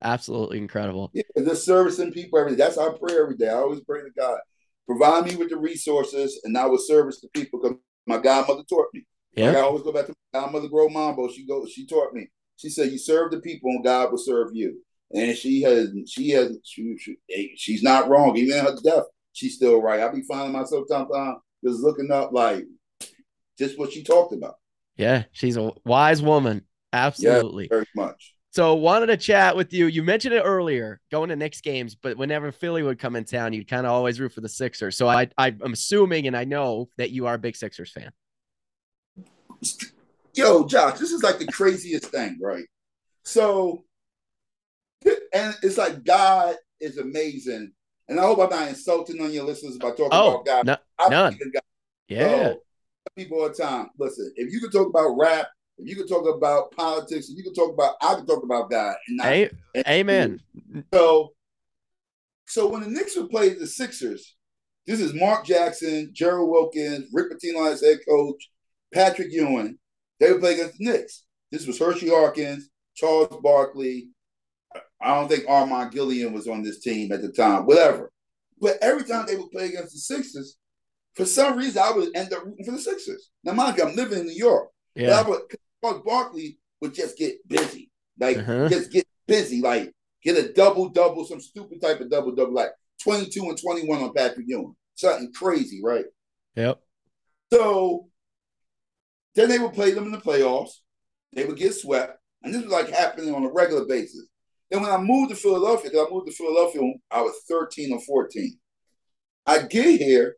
Absolutely incredible. Yeah, just servicing people every day. That's our prayer every day. I always pray to God, provide me with the resources, and I will service the people. Because my godmother taught me. Yeah, like I always go back to my godmother, Gro Mambo. She go. She taught me. She said, "You serve the people, and God will serve you." And she has, she has, she, she, she's not wrong. Even in her death, she's still right. I be finding myself sometimes just looking up, like just what she talked about. Yeah, she's a wise woman. Absolutely, yeah, very much. So wanted to chat with you. You mentioned it earlier, going to Knicks games, but whenever Philly would come in town, you'd kind of always root for the Sixers. So I, I, I'm assuming, and I know that you are a big Sixers fan. Yo, Josh, this is like the craziest thing, right? So, and it's like God is amazing. And I hope I'm not insulting on your listeners by talking oh, about God. No, I none. God. Yeah. So, people all the time, listen, if you could talk about rap, if you can talk about politics, and you can talk about, I can talk about God. And not, a- and amen. So, so when the Knicks would play the Sixers, this is Mark Jackson, Gerald Wilkins, Rick Pitino as head coach, Patrick Ewing. They would play against the Knicks. This was Hershey Harkins, Charles Barkley. I don't think Armand Gillian was on this team at the time, whatever. But every time they would play against the Sixers, for some reason, I would end up rooting for the Sixers. Now, mind you, I'm living in New York. Yeah. But I would, Barkley would just get busy, like uh-huh. just get busy, like get a double double, some stupid type of double double, like twenty-two and twenty-one on Patrick Ewing, something crazy, right? Yep. So then they would play them in the playoffs. They would get swept, and this was like happening on a regular basis. Then when I moved to Philadelphia, because I moved to Philadelphia, I was thirteen or fourteen. I get here,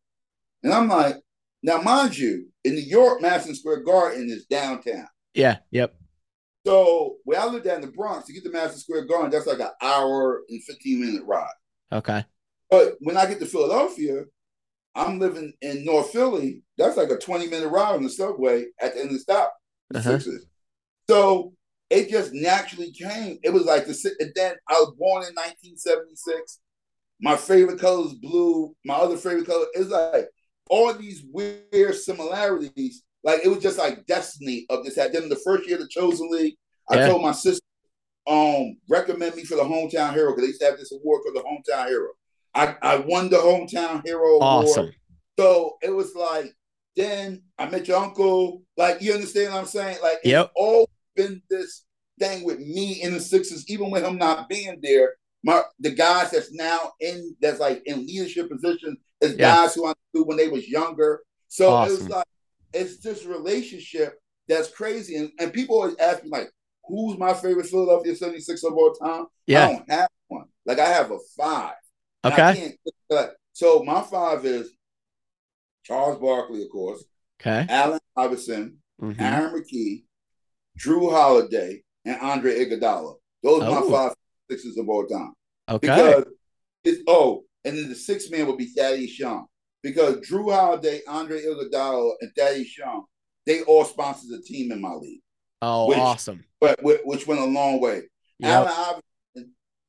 And I'm like, now, mind you, in New York, Madison Square Garden is downtown. Yeah, yep. So when I lived down in the Bronx, to get to Madison Square Garden, that's like an hour and fifteen minute ride. Okay. But when I get to Philadelphia, I'm living in North Philly. That's like a twenty minute ride on the subway at the end of the stop. Uh-huh. So it just naturally came. It was like the sit. And then I was born in nineteen seventy-six. My favorite color is blue. My other favorite color is like all these weird similarities. Like it was just like destiny of this. Had them the first year of the Chosen League. I yeah. told my sister, um, recommend me for the hometown hero because they used to have this award called the hometown hero. I, I won the hometown hero awesome. award. So it was like then I met your uncle. Like you understand what I'm saying? Like yep. it's all been this thing with me in the Sixers, even when I'm not being there. My the guys that's now in that's like in leadership positions is yeah. guys who I knew when they was younger. So awesome. It was like it's this relationship that's crazy. And, and people always ask me like, who's my favorite Philadelphia seventy-six of all time? Yeah. I don't have one. Like I have a five. Okay. So my five is Charles Barkley, of course. Okay. Allen Iverson, mm-hmm. Aaron McKee, Drew Holiday, and Andre Iguodala. Those are oh. my five Sixers of all time. Okay. Because it's oh, and then the sixth man would be Thaddeus Young. Because Drew Holiday, Andre Iguodala, and Thaddeus Young, they all sponsored a team in my league. Oh, which, awesome. But which went a long way. Yep. Allen Iverson.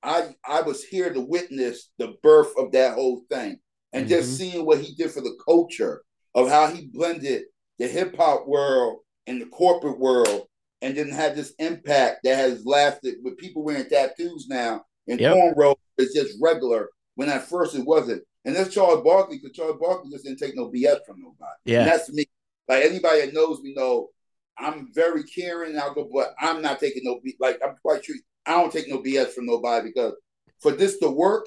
I, I was here to witness the birth of that whole thing and mm-hmm. just seeing what he did for the culture of how he blended the hip hop world and the corporate world and didn't have this impact that has lasted with people wearing tattoos now and yep. cornrows is just regular when at first it wasn't. And that's Charles Barkley because Charles Barkley just didn't take no B S from nobody. Yeah. And that's me. Like anybody that knows me know I'm very caring and I'll go, but I'm not taking no B S. Like I'm quite sure I don't take no B S from nobody because for this to work,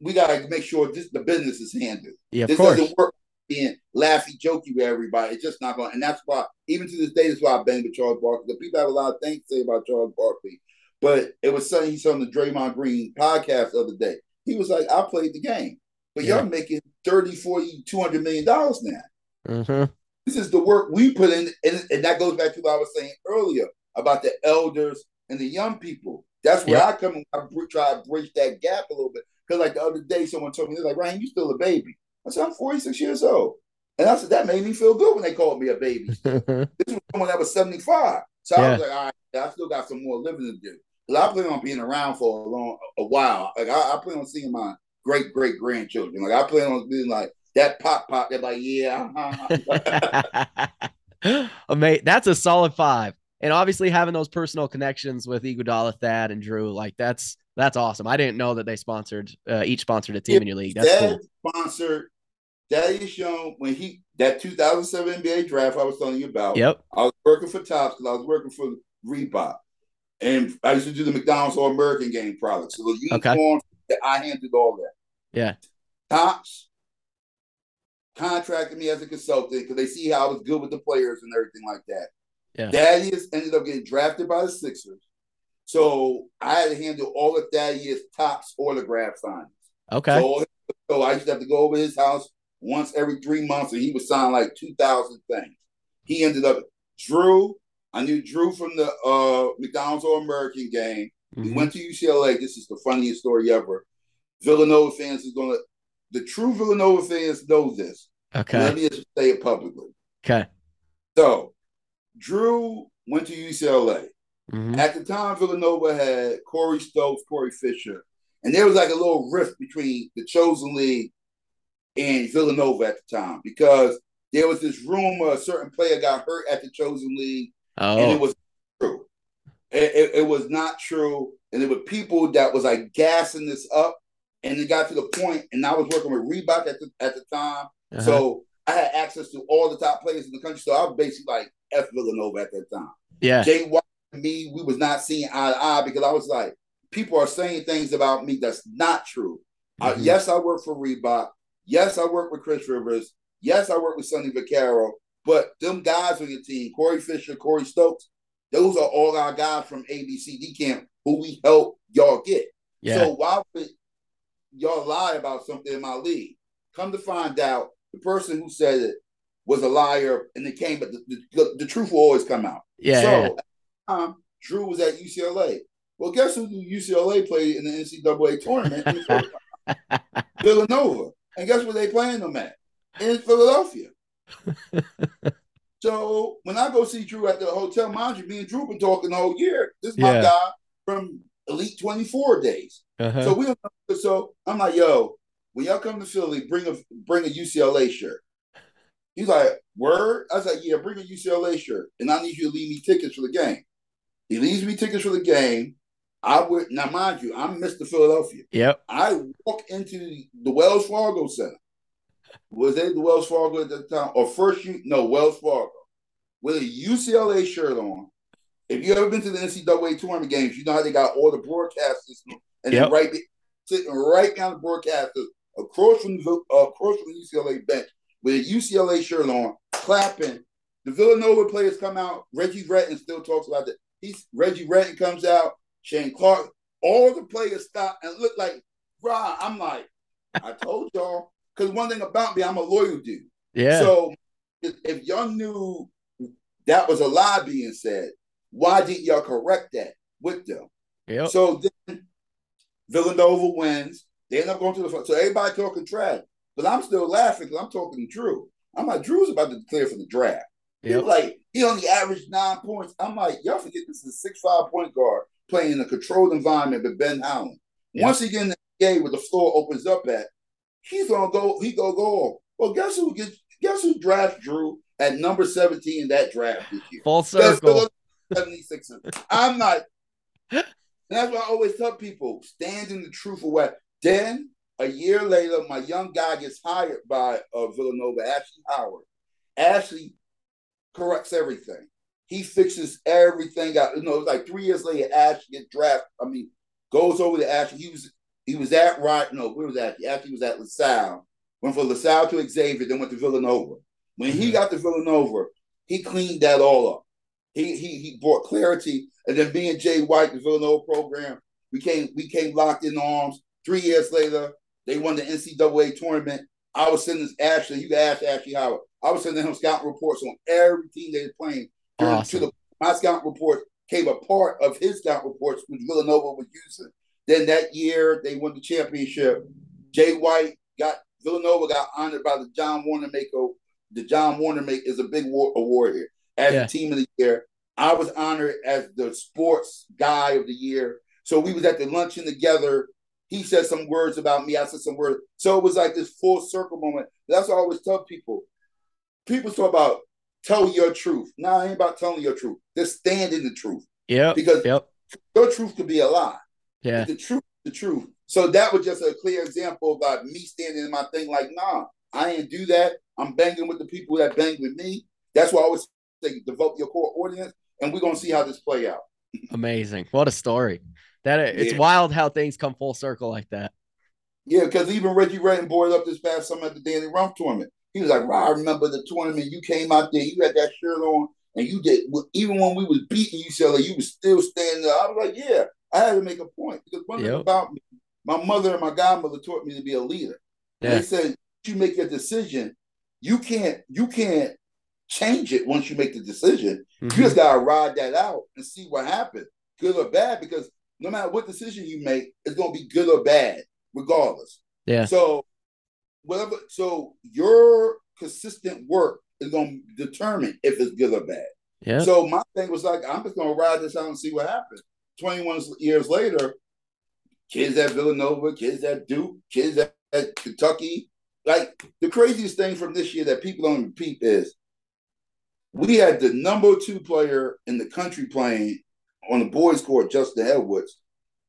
we gotta make sure this the business is handled. Yeah, of this course. Doesn't work being laughy, jokey with everybody. It's just not going. And that's why, even to this day, that's why I bang with Charles Barkley. The people have a lot of things to say about Charles Barkley, but it was something he said on the Draymond Green podcast the other day. He was like, "I played the game, but yeah. y'all making thirty, forty, two hundred million dollars now. Mm-hmm. This is the work we put in, and, and that goes back to what I was saying earlier about the elders." And the young people, that's where yep. I come and I try to bridge that gap a little bit. Because like the other day, someone told me, they're like, Ryan, you still a baby. I said, I'm forty-six years old. And I said, that made me feel good when they called me a baby. This was someone that was seventy-five. So yeah. I was like, all right, I still got some more living to do. Because I plan on being around for a long, a while. Like I, I plan on seeing my great-great-grandchildren. Like I plan on being like, that pop-pop, they're like, yeah. Oh, mate, that's a solid five. And obviously having those personal connections with Iguodala, Thad, and Drew, like that's that's awesome. I didn't know that they sponsored uh, each sponsored a team yeah, in your league. That's Dad cool. Sponsored Daddy Sean when he that two thousand seven N B A draft I was telling you about. Yep. I was working for Topps because I was working for Reebok, and I used to do the McDonald's All American Game products. So the uniforms, okay. I handled all that. Yeah. Topps contracted me as a consultant because they see how I was good with the players and everything like that. Yeah. Thaddeus ended up getting drafted by the Sixers. So I had to handle all of Thaddeus' Topps autograph signings. Okay. So, so I used to have to go over his house once every three months, and he would sign like two thousand things. He ended up Drew. I knew Drew from the uh, McDonald's All-American Game. Mm-hmm. He went to U C L A. This is the funniest story ever. Villanova fans is going to – the true Villanova fans know this. Okay. Let me just say it publicly. Okay. So – Drew went to U C L A. Mm-hmm. At the time, Villanova had Corey Stokes, Corey Fisher. And there was like a little rift between the Chosen League and Villanova at the time because there was this rumor a certain player got hurt at the Chosen League. Oh. And it was true. It, it, it was not true. And there were people that was like gassing this up. And it got to the point, and I was working with Reebok at the, at the time. Uh-huh. So I had access to all the top players in the country. So I was basically like, F Villanova at that time. Yeah. Jay White and me, we was not seeing eye to eye because I was like, people are saying things about me that's not true. Mm-hmm. Uh, yes, I work for Reebok. Yes, I work with Chris Rivers. Yes, I work with Sonny Vaccaro. But them guys on your team, Corey Fisher, Corey Stokes, those are all our guys from A B C D Camp who we help y'all get. Yeah. So why would y'all lie about something in my league? Come to find out, the person who said it was a liar, and it came, but the, the, the truth will always come out. Yeah. So, yeah. Um, Drew was at U C L A. Well, guess who U C L A played in the N C double A tournament? Villanova. And guess where they playing them at? In Philadelphia. So when I go see Drew at the hotel, mind you, me and Drew been talking the whole year. This is my yeah. guy from Elite twenty-four days. Uh-huh. So we. So I'm like, yo, when y'all come to Philly, bring a bring a U C L A shirt. He's like, word? I was like, yeah, bring a U C L A shirt, and I need you to leave me tickets for the game. He leaves me tickets for the game. I would now, mind you, I'm Mister Philadelphia. Yep. I walk into the, the Wells Fargo Center. Was they the Wells Fargo at the time? Or first you no Wells Fargo with a U C L A shirt on. If you ever been to the N C double A tournament games, you know how they got all the broadcasters and yep. right sitting right down the broadcasters across from the uh, across from the U C L A bench with a U C L A shirt on, clapping. The Villanova players come out. Reggie Retton still talks about that. He's Reggie Retton comes out. Shane Clark, all the players stop and look like, rah, I'm like, I told y'all. Because one thing about me, I'm a loyal dude. Yeah. So if, if y'all knew that was a lie being said, why didn't y'all correct that with them? Yep. So then Villanova wins. They end up going to the final. So everybody talking trash. But I'm still laughing because I'm talking to Drew. I'm like, Drew's about to declare for the draft. Yep. He like, he only averaged nine points. I'm like, y'all forget this is a six five point guard playing in a controlled environment with Ben Howland. Yep. Once he gets in the N B A where the floor opens up at, he's gonna go, he gonna go off. Well, guess who gets guess who drafts Drew at number seventeen in that draft this year? Full circle. seventy-sixers. I'm not that's why I always tell people, stand in the truth of what. Then a year later, my young guy gets hired by uh, Villanova, Ashley Howard. Ashley corrects everything. He fixes everything out. You know, it's like three years later, Ashley gets drafted. I mean, goes over to Ashley. He was He was at right. No, where was Ashley? Ashley was at LaSalle. Went from LaSalle to Xavier, then went to Villanova. When he got to Villanova, he cleaned that all up. He he he brought clarity. And then me and Jay White, the Villanova program, we came we came locked in arms. Three years later, they won the N C double A tournament. I was sending Ashley. You can ask Ashley Howard. I was sending him scouting reports on every team they were playing. Awesome. To the, my scouting report came a part of his scouting reports, which Villanova was using. Then that year, they won the championship. Jay White got Villanova got honored by the John Warner Mako. The John Warner Mako is a big war, award here as yeah. the team of the year. I was honored as the sports guy of the year. So we was at the luncheon together. He said some words about me. I said some words. So it was like this full circle moment. That's what I always tell people. People talk about tell your truth. Nah, it ain't about telling your truth. Just stand in the truth. Yeah. Because yep. your truth could be a lie. Yeah. The truth, the truth. So that was just a clear example about me standing in my thing like, nah, I ain't do that. I'm banging with the people that bang with me. That's why I always say develop your core audience, and we're going to see how this play out. Amazing. What a story. That It's yeah. wild how things come full circle like that. Yeah, because even Reggie Redden brought up this past summer at the Danny Rumpf tournament. He was like, I remember the tournament. You came out there. You had that shirt on, and you did. Even when we was beating U C L A, you was still standing there. I was like, yeah. I had to make a point because one yep. thing about me, my mother and my godmother taught me to be a leader. Yeah. They said, you make your decision, you can't you can't change it once you make the decision. Mm-hmm. You just gotta ride that out and see what happens, good or bad, because no matter what decision you make, it's gonna be good or bad, regardless. Yeah. So whatever so your consistent work is gonna determine if it's good or bad. Yeah. So my thing was like, I'm just gonna ride this out and see what happens. twenty-one years later, kids at Villanova, kids at Duke, kids at, at Kentucky. Like, the craziest thing from this year that people don't repeat is we had the number two player in the country playing on the boys' court, Justin Edwards,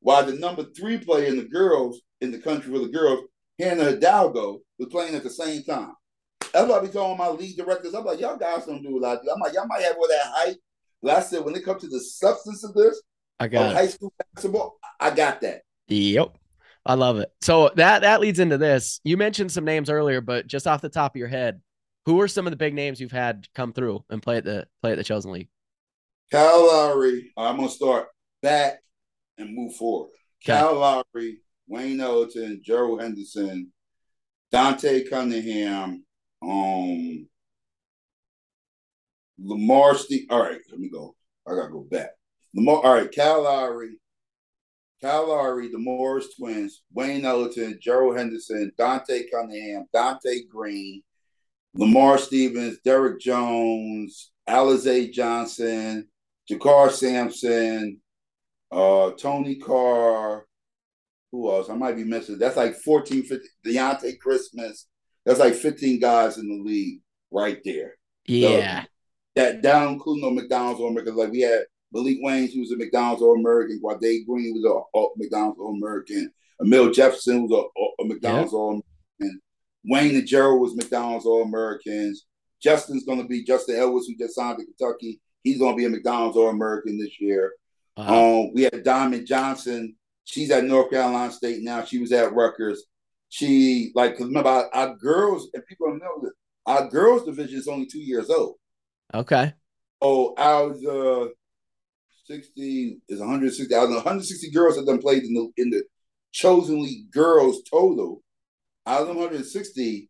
while the number three player in the girls, in the country for the girls, Hannah Hidalgo, was playing at the same time. That's why I be telling my lead directors, I'm like, y'all guys don't do what I do. I'm like, y'all might have all that hype. But I said, when it comes to the substance of this, I got oh, high school basketball. I got that. Yep. I love it. So that, that leads into this. You mentioned some names earlier, but just off the top of your head, who are some of the big names you've had come through and play at the, play at the Chosen League? Kyle Lowry. I'm going to start back and move forward. Okay. Kyle Lowry, Wayne Ellington, Gerald Henderson, Dante Cunningham, Um, Lamar Steve. All right, let me go. I gotta go back. Lamar. All right, Kyle Lowry, Kyle Lowry, the Morris twins, Wayne Ellington, Gerald Henderson, Dante Cunningham, Dante Green, Lamar Stevens, Derrick Jones, Alizé Johnson, Jakar Sampson, uh, Tony Carr. Who else? I might be missing. That's like fourteen, fifteen, Deontay Christmas. That's like fifteen guys in the league right there. Yeah. So that down including no McDonald's All American. Like we had Malik Waynes, who was a McDonald's All American. Wade Green was a, a McDonald's All American. Emil Jefferson was a, a McDonald's yep. All American. Wayne and Gerald was McDonald's All Americans. Justin's going to be Justin Edwards, who just signed to Kentucky. He's going to be a McDonald's All American this year. Wow. Um, we had Diamond Johnson. She's at North Carolina State now. She was at Rutgers. She, like, because remember, our, our girls, and people don't know this, our girls division is only two years old. Okay. Oh, so out of the sixty, is one hundred sixty, out of the one hundred sixty girls that done played in the, in the Chosen League girls total, out of the one hundred sixty,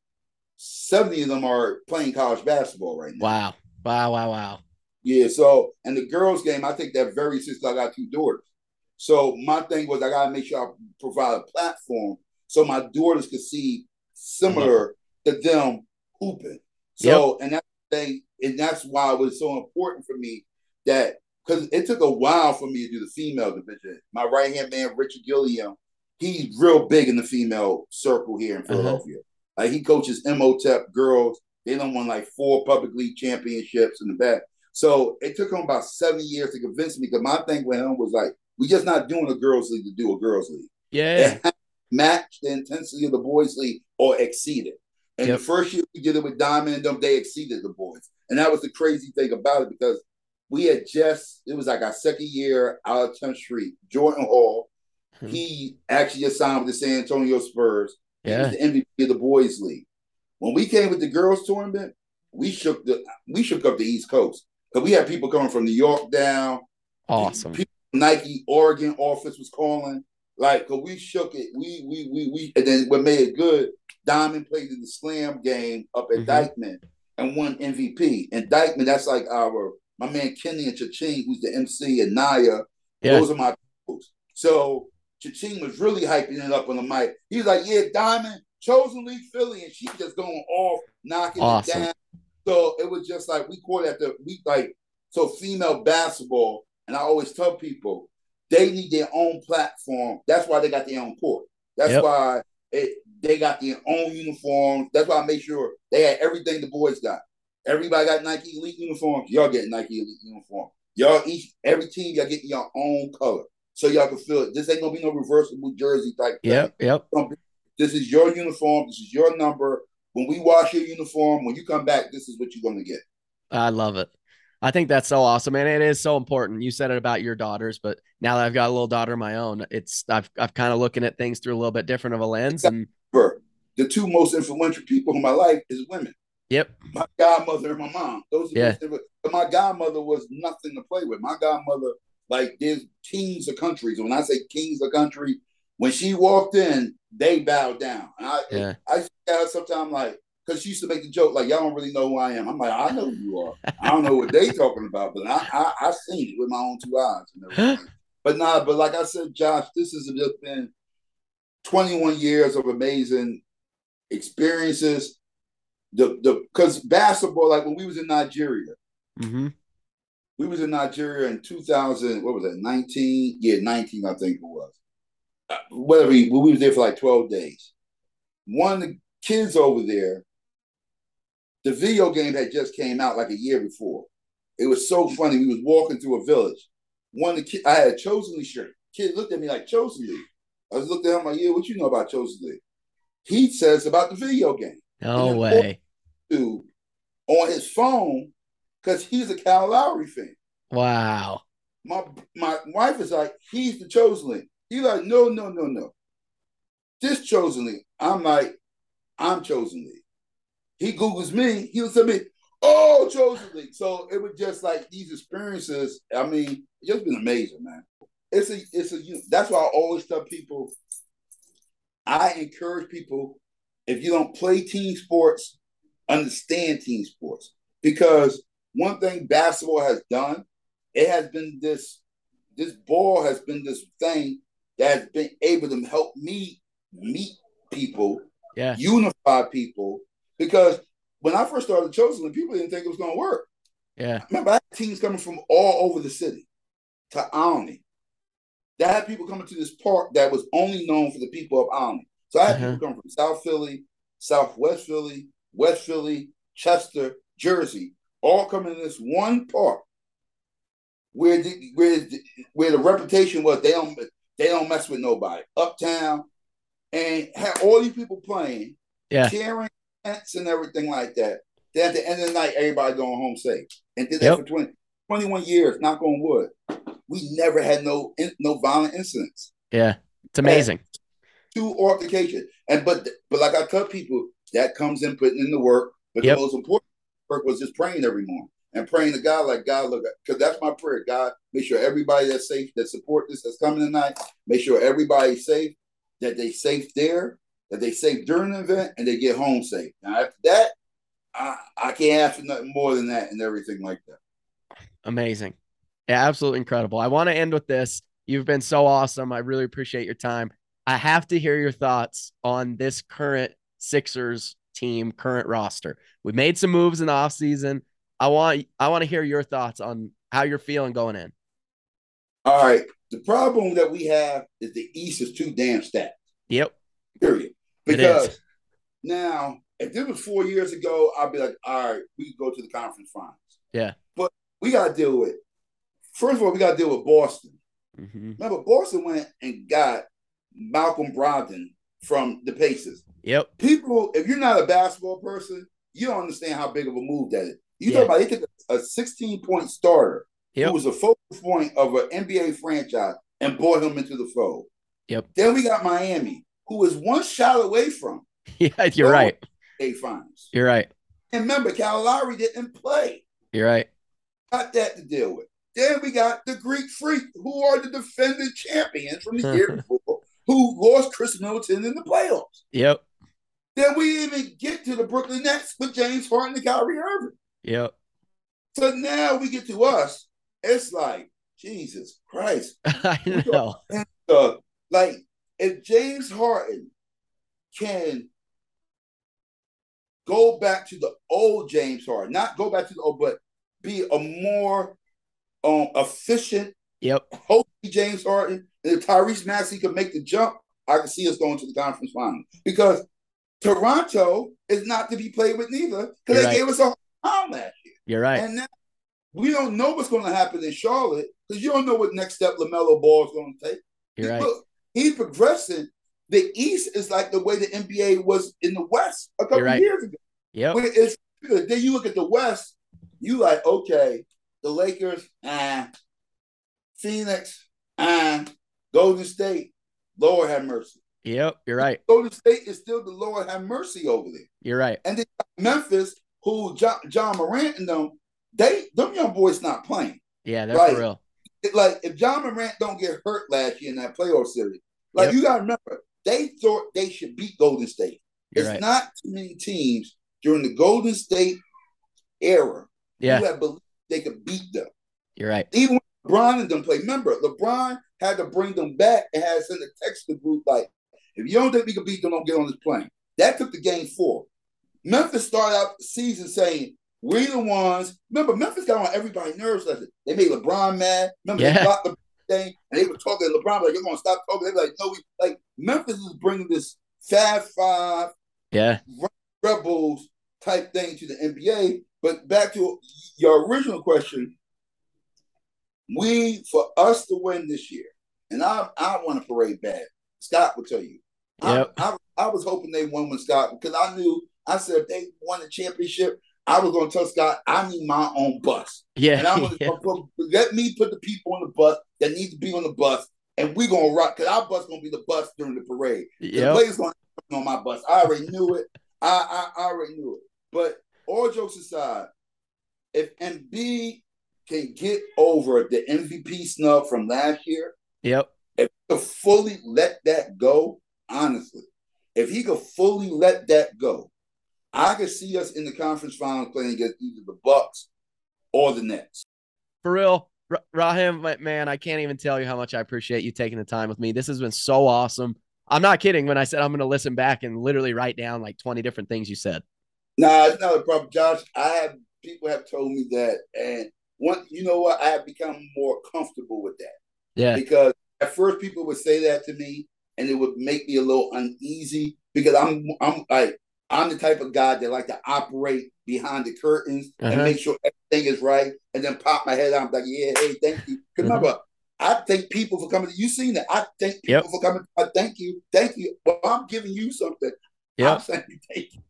seventy of them are playing college basketball right now. Wow. Wow, wow, wow. Yeah, so, and the girls game, I take that very seriously. I got two daughters. So my thing was I got to make sure I provide a platform so my daughters could see similar mm-hmm. to them hooping. So, yep. and, that thing, and that's why it was so important for me that, because it took a while for me to do the female division. My right-hand man, Richard Gilliam, he's real big in the female circle here in Philadelphia. Uh-huh. Like he coaches M O T E P girls. They don't win like four public league championships in the back. So it took him about seven years to convince me because my thing with him was like, we're just not doing a girls' league to do a girls' league. Yeah. It match the intensity of the boys' league or exceed it. And yep. the first year we did it with Diamond and them, they exceeded the boys. And that was the crazy thing about it because we had just, it was like our second year out of tenth Street, Jordan Hall. Hmm. He actually just signed with the San Antonio Spurs. Yeah. He was the M V P of the boys' league. When we came with the girls' tournament, we shook the we shook up the East Coast. Because we had people coming from New York down. Awesome. People Nike Oregon office was calling, like, cause we shook it. We we we we, and then what made it good. Diamond played in the Slam game up at mm-hmm. Dyckman and won M V P. And Dyckman, that's like our my man Kenny and Cha-Ching, who's the M C, and Naya. Yeah. Those are my folks. So Cha-Ching was really hyping it up on the mic. He's like, "Yeah, Diamond, Chosen League Philly," and she just going off, knocking awesome. It down. So it was just like we caught at the we like so female basketball. And I always tell people they need their own platform. That's why they got their own court. That's yep. why it, they got their own uniforms. That's why I make sure they had everything the boys got. Everybody got Nike Elite uniforms. Y'all get Nike Elite uniform. Y'all each every team y'all get your own color, so y'all can feel it. This ain't gonna be no reversible jersey type. Yep, thing. Yep. This is your uniform. This is your number. When we wash your uniform, when you come back, this is what you're gonna get. I love it. I think that's so awesome, and it is so important. You said it about your daughters, but now that I've got a little daughter of my own, it's I've I've kind of looking at things through a little bit different of a lens. And the two most influential people in my life is women. Yep, my godmother and my mom. Those are yeah. the but my godmother was nothing to play with. My godmother, like there's kings of countries. When I say kings of country, when she walked in, they bowed down. And I yeah. I, I sometimes like. Because she used to make the joke, like, y'all don't really know who I am. I'm like, I know who you are. I don't know what they talking about, but I, I I seen it with my own two eyes. And everything. But nah, but like I said, Josh, this has just been twenty-one years of amazing experiences. The the because basketball, like when we was in Nigeria, mm-hmm. we was in Nigeria in two thousand, what was that, nineteen? Yeah, nineteen, I think it was. Whatever, we, we was there for like twelve days. One of the kids over there, the video game had just came out like a year before. It was so funny. We was walking through a village. One of the kids, I had a Chosen League shirt. Kid looked at me like, Chosen League? I was looking at him like, yeah, what you know about Chosen League? He says about the video game. No way. Dude, on his phone, because he's a Kyle Lowry fan. Wow. My my wife is like, he's the Chosen League. He's like, no, no, no, no. This Chosen League. I'm like, I'm Chosen League. He Googles me. He was to me, oh, Chosen League. So it was just like these experiences. I mean, it's just been amazing, man. It's a, it's a, you, that's why I always tell people, I encourage people, if you don't play team sports, understand team sports. Because one thing basketball has done, it has been this, this ball has been this thing that has been able to help me meet people, yeah. unify people. Because when I first started the Chosen League, people didn't think it was going to work. Yeah, remember, I had teams coming from all over the city to Alney. That had people coming to this park that was only known for the people of Alney. So I had uh-huh. people coming from South Philly, Southwest Philly, West Philly, Chester, Jersey, all coming to this one park where the, where the, where the reputation was they don't they don't mess with nobody. Uptown, and had all these people playing, yeah. cheering, and everything like that. Then at the end of the night, everybody going home safe. And did that yep. for twenty, twenty-one years, knock on wood. We never had no no violent incidents. Yeah, it's amazing. Two altercations. And but but like I tell people, that comes in putting in the work. But yep. the most important work was just praying every morning and praying to God, like, God, look, because that's my prayer. God, make sure everybody that's safe, that support this, that's coming tonight, make sure everybody's safe, that they safe there, that they safe during the event, and they get home safe. Now, after that, I, I can't ask for nothing more than that and everything like that. Amazing. Yeah, absolutely incredible. I want to end with this. You've been so awesome. I really appreciate your time. I have to hear your thoughts on this current Sixers team, current roster. We made some moves in the offseason. I want, I want to hear your thoughts on how you're feeling going in. All right. The problem that we have is the East is too damn stacked. Yep. Period. Because now, if this was four years ago, I'd be like, all right, we can go to the conference finals. Yeah. But we got to deal with, first of all, we got to deal with Boston. Mm-hmm. Remember, Boston went and got Malcolm Brogdon from the Pacers. Yep. People, if you're not a basketball person, you don't understand how big of a move that is. You yeah. talk about, they took a sixteen-point starter yep. who was a focal point of an N B A franchise and brought him into the fold. Yep. Then we got Miami, who is one shot away from. Yeah, you're right. A finals. You're right. And remember, Kyle Lowry didn't play. You're right. Got that to deal with. Then we got the Greek Freak, who are the defending champions from the year before, who lost Chris Middleton in the playoffs. Yep. Then we even get to the Brooklyn Nets with James Harden and Kyrie Irving. Yep. So now we get to us. It's like, Jesus Christ. I know. And, uh, like, if James Harden can go back to the old James Harden, not go back to the old, but be a more um, efficient, yep. hopefully James Harden. And if Tyrese Maxey can make the jump, I can see us going to the conference finals. Because Toronto is not to be played with neither, because they right. gave us a hard time last year. You're right. And now we don't know what's going to happen in Charlotte, because you don't know what next step LaMelo Ball is going to take. You're right. Look, he's progressing. The East is like the way the N B A was in the West a couple right. years ago. Yeah. Then you look at the West, you like, okay, the Lakers, ah, Phoenix, ah, Golden State, Lord have mercy. Yep, you're right. Golden State is still the Lord have mercy over there. You're right. And then Memphis, who John, John Morant and them, they, them young boys not playing. Yeah, that's like, for real. Like, if John Morant don't get hurt last year in that playoff series, like, yep. you got to remember, they thought they should beat Golden State. You're it's right. not too many teams during the Golden State era yeah. who had believed they could beat them. You're right. Even when LeBron and them played, remember, LeBron had to bring them back and had to send a text to the group like, if you don't think we can beat them, don't get on this plane. That took the game four. Memphis started out the season saying, we're the ones. Remember, Memphis got on everybody's nerves. They made LeBron mad. Remember, yeah. they blocked the thing, and they were talking to LeBron, like, you're gonna stop talking. They were like, no, we like Memphis is bringing this Fab Five, yeah, Rebels type thing to the N B A. But back to your original question, we for us to win this year, and I I want to parade bad. Scott will tell you, yep. I, I I was hoping they won with Scott, because I knew, I said, if they won the championship, I was going to tell Scott, I need my own bus. Yeah. And I'm gonna, yeah. put, let me put the people on the bus that need to be on the bus, and we're going to rock, because our bus is going to be the bus during the parade. Yep. The players going to on my bus. I already knew it. I, I, I already knew it. But all jokes aside, if Embiid can get over the M V P snub from last year, yep. if he could fully let that go, honestly, if he could fully let that go, I could see us in the conference final playing against either the Bucks or the Nets. For real, R- Raheem, man, I can't even tell you how much I appreciate you taking the time with me. This has been so awesome. I'm not kidding when I said I'm going to listen back and literally write down like twenty different things you said. Nah, it's not a problem, Josh. I have people have told me that, and one, you know what? I have become more comfortable with that. Yeah. Because at first people would say that to me, and it would make me a little uneasy because I'm I'm like I'm the type of guy that like to operate behind the curtains uh-huh. and make sure everything is right, and then pop my head out. I'm like, yeah, hey, thank you. Because remember, uh-huh. I thank people for coming. You've seen that. I thank people yep. for coming. I thank you. Thank you. Well, I'm giving you something. Yep. I'm saying thank you.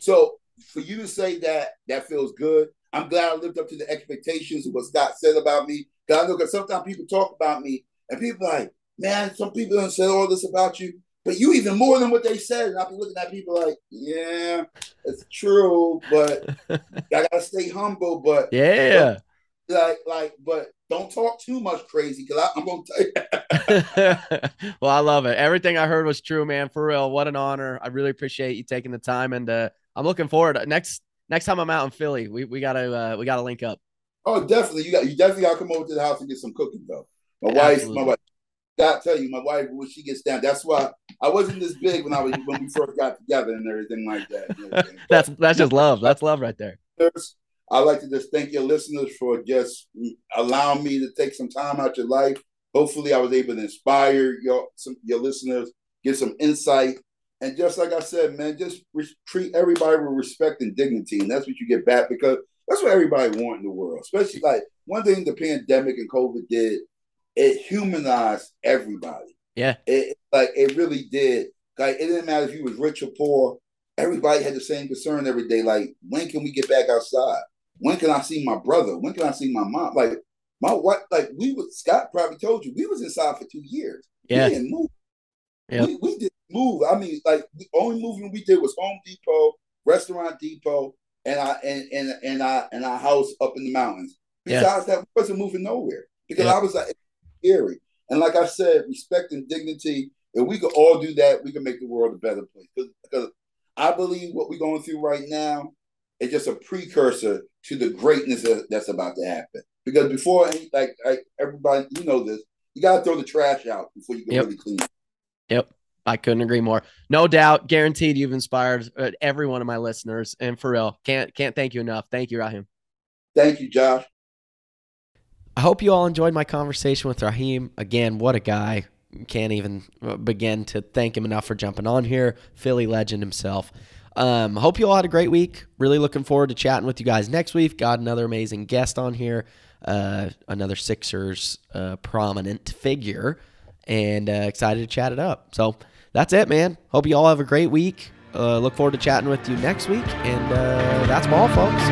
So for you to say that, that feels good. I'm glad I lived up to the expectations of what Scott said about me. Because I know sometimes people talk about me, and people are like, man, some people don't say all this about you, but you even more than what they said. And I'll be looking at people like, yeah, it's true, but I got to stay humble. But yeah. But, like, like, but. Don't talk too much crazy because I'm going to tell you. Well, I love it. Everything I heard was true, man. For real. What an honor. I really appreciate you taking the time. And uh, I'm looking forward to next next time I'm out in Philly. We we got to uh, we got to link up. Oh, definitely. You got you definitely got to come over to the house and get some cooking, though. My wife, my wife, gotta tell you, my wife, when she gets down, that's why I wasn't this big when I was when we first got together and everything like that. Everything. that's that's just love. That's love right there. There's, I'd like to just thank your listeners for just allowing me to take some time out your life. Hopefully I was able to inspire your some, your listeners, get some insight. And just like I said, man, just re- treat everybody with respect and dignity. And that's what you get back because that's what everybody wants in the world. Especially like one thing the pandemic and COVID did, it humanized everybody. Yeah. It, like it really did. Like it didn't matter if you was rich or poor. Everybody had the same concern every day. Like, when can we get back outside? When can I see my brother? When can I see my mom? Like my wife, like we was Scott probably told you we was inside for two years. Yeah. We didn't move. Yeah. We, we didn't move. I mean, like the only movement we did was Home Depot, Restaurant Depot, and I and and and I and our house up in the mountains. Besides yeah. that, we wasn't moving nowhere because yeah. I was like it's scary. And like I said, respect and dignity. If we could all do that, we can make the world a better place. Because I believe what we're going through right now. It's just a precursor to the greatness that's about to happen. Because before, like, like everybody, you know this, you got to throw the trash out before you can yep. really clean it. Yep. I couldn't agree more. No doubt. Guaranteed you've inspired every one of my listeners. And for real, can't, can't thank you enough. Thank you, Raheem. Thank you, Josh. I hope you all enjoyed my conversation with Raheem. Again, what a guy. Can't even begin to thank him enough for jumping on here. Philly legend himself. Um, hope you all had a great week. Really looking forward to chatting with you guys next week. Got another amazing guest on here, uh, another Sixers uh, prominent figure, and uh, excited to chat it up. So that's it, man. Hope you all have a great week. Uh, look forward to chatting with you next week, and uh, that's all, folks.